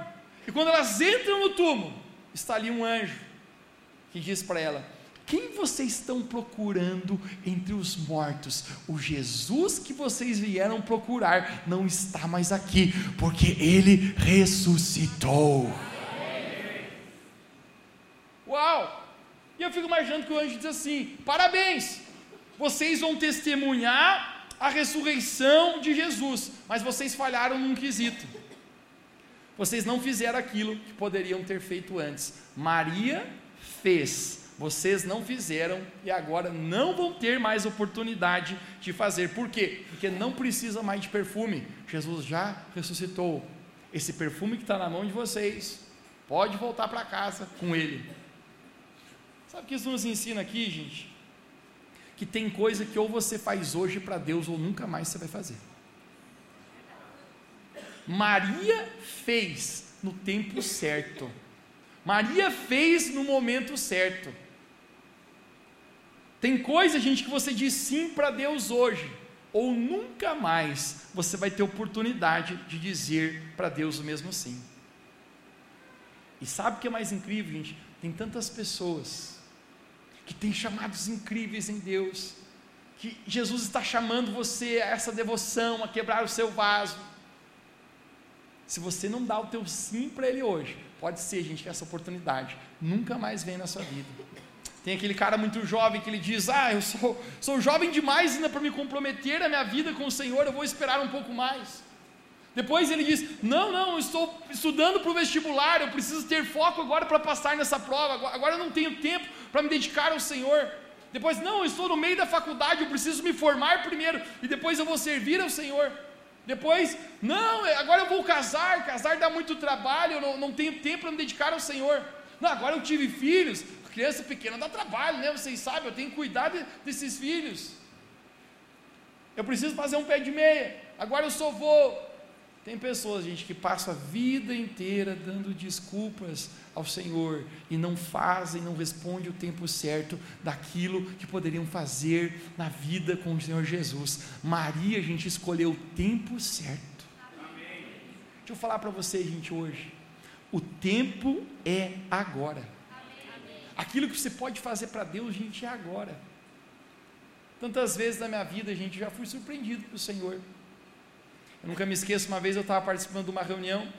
E quando elas entram no túmulo, está ali um anjo, que diz para ela, Quem vocês estão procurando entre os mortos? O Jesus que vocês vieram procurar não está mais aqui, porque ele ressuscitou. Uau! E eu fico imaginando que o anjo diz assim: parabéns, vocês vão testemunhar a ressurreição de Jesus, mas vocês falharam num quesito. Vocês não fizeram aquilo que poderiam ter feito antes. Maria fez, vocês não fizeram e agora não vão ter mais oportunidade de fazer. Por quê? Porque não precisa mais de perfume. Jesus já ressuscitou. Esse perfume que está na mão de vocês, pode voltar para casa com ele. Sabe o que isso nos ensina aqui, gente? Que tem coisa que ou você faz hoje para Deus ou nunca mais você vai fazer. Maria fez no tempo certo, Maria fez no momento certo. Tem coisa, gente, que você diz sim para Deus hoje, ou nunca mais você vai ter oportunidade de dizer para Deus o mesmo sim. E sabe o que é mais incrível, gente? Tem tantas pessoas que têm chamados incríveis em Deus, que Jesus está chamando você a essa devoção, a quebrar o seu vaso. Se você não dá o teu sim para ele hoje, pode ser, gente, que essa oportunidade nunca mais vem na sua vida. Tem aquele cara muito jovem que ele diz: eu sou jovem demais ainda para me comprometer a minha vida com o Senhor, eu vou esperar um pouco mais. Depois ele diz: não, eu estou estudando para o vestibular, eu preciso ter foco agora para passar nessa prova, agora eu não tenho tempo para me dedicar ao Senhor. Depois: não, eu estou no meio da faculdade, eu preciso me formar primeiro, e depois eu vou servir ao Senhor. Depois: não, agora eu vou casar dá muito trabalho, eu não tenho tempo para me dedicar ao Senhor. Não, agora eu tive filhos, criança pequena dá trabalho, né? Vocês sabem, eu tenho que cuidar desses filhos, eu preciso fazer um pé de meia, agora eu só vou. Tem pessoas, gente, que passam a vida inteira dando desculpas ao Senhor, e não fazem, não respondem o tempo certo daquilo que poderiam fazer na vida com o Senhor Jesus. Maria, gente, escolheu o tempo certo. Amém. Deixa eu falar para vocês, gente, hoje, o tempo é agora. Amém. Aquilo que você pode fazer para Deus, gente, é agora. Tantas vezes na minha vida, gente, já fui surpreendido pelo Senhor. Eu nunca me esqueço, uma vez eu estava participando de uma reunião,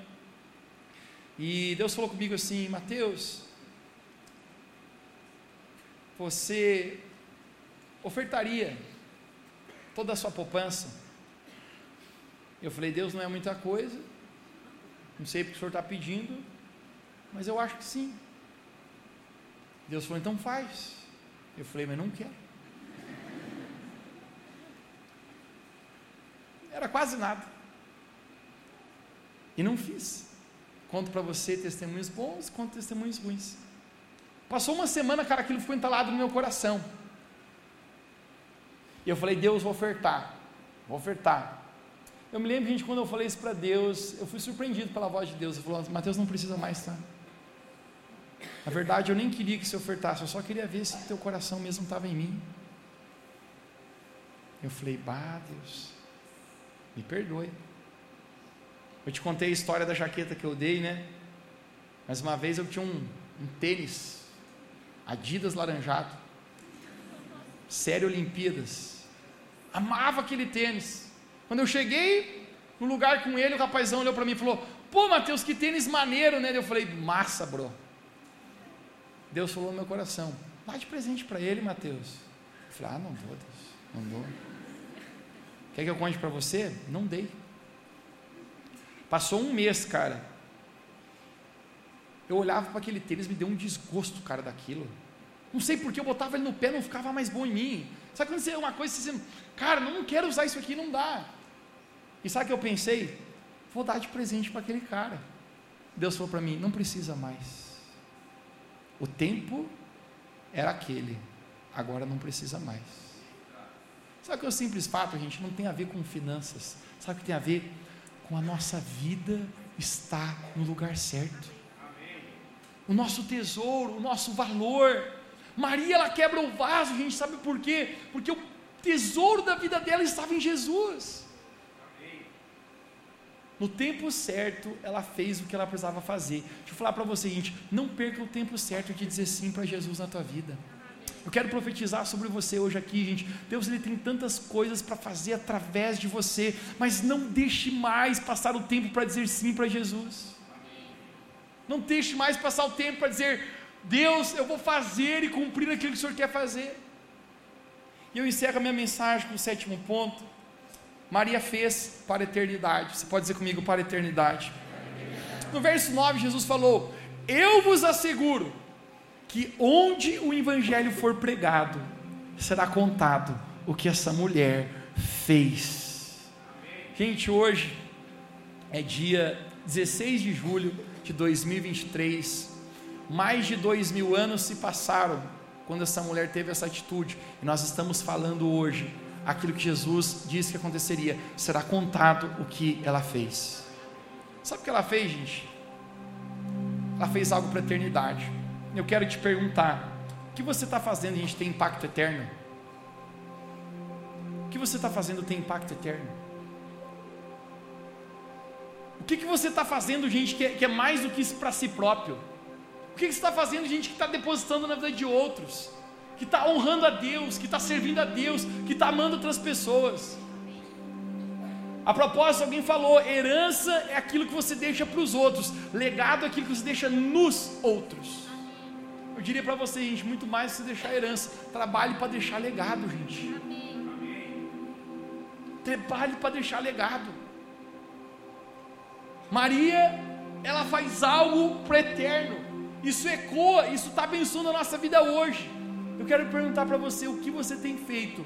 e Deus falou comigo assim: Matheus, você ofertaria toda a sua poupança? Eu falei: Deus, não é muita coisa, não sei porque o Senhor está pedindo, mas eu acho que sim. Deus falou: então faz. Eu falei: mas não quero. Era quase nada, e não fiz. Conto para você testemunhos bons, conto testemunhos ruins. Passou uma semana, cara, aquilo ficou entalado no meu coração, e eu falei: Deus, vou ofertar, eu me lembro, gente, quando eu falei isso para Deus, eu fui surpreendido pela voz de Deus. Ele falou: Matheus, não precisa mais, tá? Na verdade, eu nem queria que você ofertasse, eu só queria ver se o teu coração mesmo estava em mim. Eu falei: bah, Deus, me perdoe. Eu te contei a história da jaqueta que eu dei, né? Mas uma vez eu tinha um tênis Adidas laranjado, série Olimpíadas, amava aquele tênis. Quando eu cheguei no lugar com ele, o rapazão olhou para mim e falou: pô, Matheus, que tênis maneiro, né? Eu falei: massa, bro. Deus falou no meu coração: dá de presente para ele, Matheus. Eu falei: não vou, Deus, não vou. Quer que eu conte para você? Não dei. Passou um mês, cara, eu olhava para aquele tênis, me deu um desgosto, cara, daquilo. Não sei porque eu botava ele no pé, não ficava mais bom em mim. Sabe quando você é uma coisa, você diz: cara, não quero usar isso aqui, não dá. E sabe o que eu pensei? Vou dar de presente para aquele cara. Deus falou para mim: não precisa mais. O tempo era aquele, agora não precisa mais. Sabe que o simples fato, gente, não tem a ver com finanças, sabe o que tem a ver? Com a nossa vida estar no lugar certo. Amém. O nosso tesouro, o nosso valor. Maria, ela quebra o vaso, gente, sabe por quê? Porque o tesouro da vida dela estava em Jesus. Amém. No tempo certo, ela fez o que ela precisava fazer. Deixa eu falar para você, gente, não perca o tempo certo de dizer sim para Jesus na tua vida. Eu quero profetizar sobre você hoje aqui, gente. Deus, Ele tem tantas coisas para fazer através de você, mas não deixe mais passar o tempo para dizer sim para Jesus. Não deixe mais passar o tempo para dizer: Deus, eu vou fazer e cumprir aquilo que o Senhor quer fazer. E eu encerro a minha mensagem com o sétimo ponto. Maria fez para a eternidade. Você pode dizer comigo: para a eternidade. No verso 9, Jesus falou: eu vos asseguro que onde o evangelho for pregado, será contado o que essa mulher fez. Gente, hoje é dia 16 de julho de 2023, mais de 2.000 anos se passaram quando essa mulher teve essa atitude, e nós estamos falando hoje aquilo que Jesus disse que aconteceria. Será contado o que ela fez. Sabe o que ela fez, gente? Ela fez algo para a eternidade. Eu quero te perguntar: o que você está fazendo, gente, tem impacto eterno? O que você está fazendo tem impacto eterno? O que você está fazendo, gente, que é mais do que para si próprio? O que você está fazendo, gente, que está depositando na vida de outros? Que está honrando a Deus, que está servindo a Deus, que está amando outras pessoas? A propósito, alguém falou: herança é aquilo que você deixa para os outros, legado é aquilo que você deixa nos outros. Eu diria para você, gente, muito mais do que deixar herança, trabalhe para deixar legado, gente. Amém. Trabalhe para deixar legado. Maria, ela faz algo para o eterno. Isso ecoa, isso está abençoando a nossa vida hoje. Eu quero perguntar para você: o que você tem feito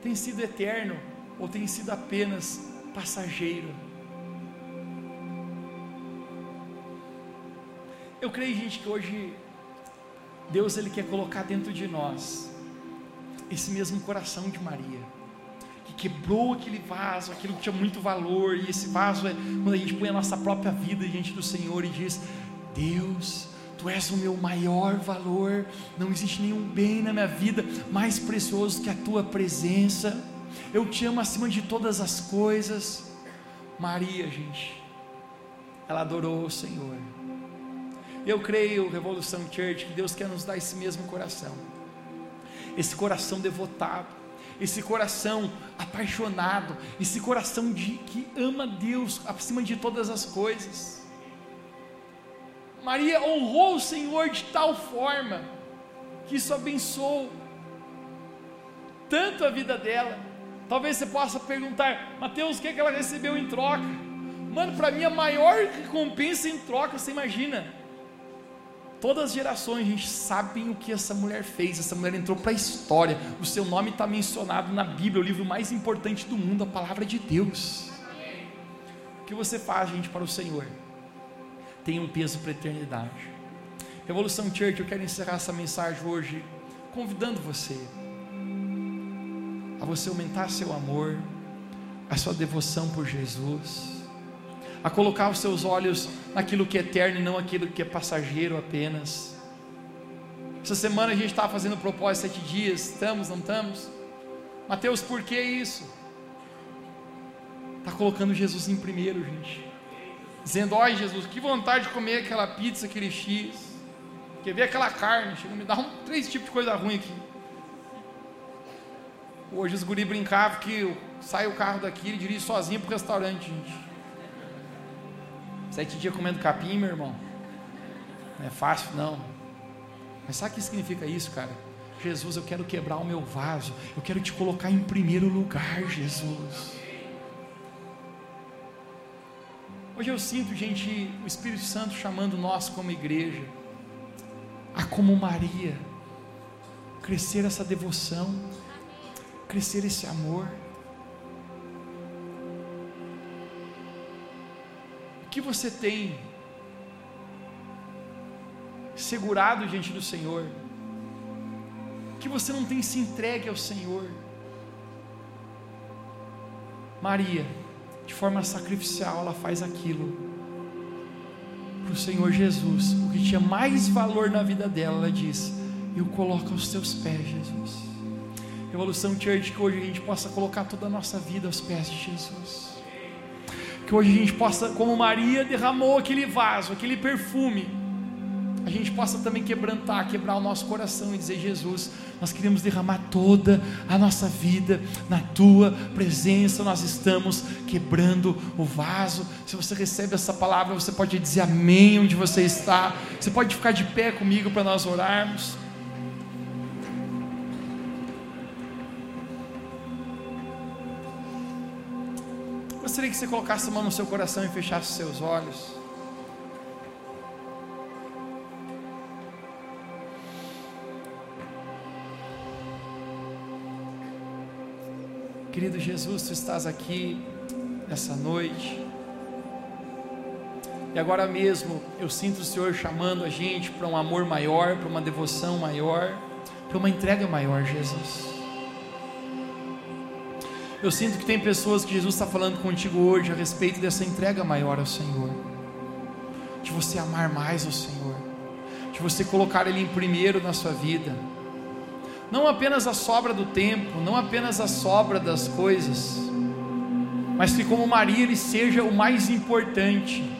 tem sido eterno ou tem sido apenas passageiro? Eu creio, gente, que hoje Deus, Ele quer colocar dentro de nós esse mesmo coração de Maria, que quebrou aquele vaso, aquilo que tinha muito valor. E esse vaso é quando a gente põe a nossa própria vida diante do Senhor e diz: Deus, Tu és o meu maior valor, não existe nenhum bem na minha vida mais precioso que a Tua presença, eu Te amo acima de todas as coisas. Maria, gente, ela adorou o Senhor. Eu creio, Revolução Church, que Deus quer nos dar esse mesmo coração, esse coração devotado, esse coração apaixonado, esse coração que ama Deus acima de todas as coisas. Maria honrou o Senhor de tal forma que isso abençoou tanto a vida dela. Talvez você possa perguntar: Mateus, o que é que ela recebeu em troca? Mano, para mim a maior recompensa em troca, você imagina? Todas as gerações, gente, sabem o que essa mulher fez. Essa mulher entrou para a história, o seu nome está mencionado na Bíblia, o livro mais importante do mundo, a palavra de Deus. O que você faz, gente, para o Senhor tem um peso para a eternidade. Revolução Church, eu quero encerrar essa mensagem hoje convidando você a você aumentar seu amor, a sua devoção por Jesus, a colocar os seus olhos naquilo que é eterno e não aquilo que é passageiro apenas. Essa semana a gente estava fazendo o propósito 7 dias, estamos, não estamos? Mateus, por que isso? Está colocando Jesus em primeiro, gente, dizendo: olha, Jesus, que vontade de comer aquela pizza, aquele X, quer ver aquela carne, chega, me dá 3 tipos de coisa ruim aqui. Hoje os guri brincavam que sai o carro daqui, ele dirige sozinho para o restaurante, gente. 7 dias comendo capim, meu irmão, não é fácil não. Mas sabe o que significa isso, cara? Jesus, eu quero quebrar o meu vaso, eu quero te colocar em primeiro lugar, Jesus. Hoje eu sinto, gente, o Espírito Santo chamando nós como igreja a, como Maria, crescer essa devoção, crescer esse amor. O que você tem segurado diante do Senhor? O que você não tem se entregue ao Senhor? Maria, de forma sacrificial, ela faz aquilo para o Senhor Jesus. O que tinha mais valor na vida dela, ela diz: eu coloco aos teus pés, Jesus. Revolução Church, que hoje a gente possa colocar toda a nossa vida aos pés de Jesus. Que hoje a gente possa, como Maria derramou aquele vaso, aquele perfume, a gente possa também quebrar o nosso coração e dizer: Jesus, nós queremos derramar toda a nossa vida na tua presença, nós estamos quebrando o vaso. Se você recebe essa palavra, você pode dizer amém onde você está, você pode ficar de pé comigo para nós orarmos. Gostaria que você colocasse a mão no seu coração e fechasse os seus olhos. Querido Jesus, tu estás aqui nessa noite, e agora mesmo eu sinto o Senhor chamando a gente para um amor maior, para uma devoção maior, para uma entrega maior, Jesus. Eu sinto que tem pessoas que Jesus está falando contigo hoje a respeito dessa entrega maior ao Senhor, de você amar mais ao Senhor, de você colocar Ele em primeiro na sua vida, não apenas a sobra do tempo, não apenas a sobra das coisas, mas que como Maria Ele seja o mais importante,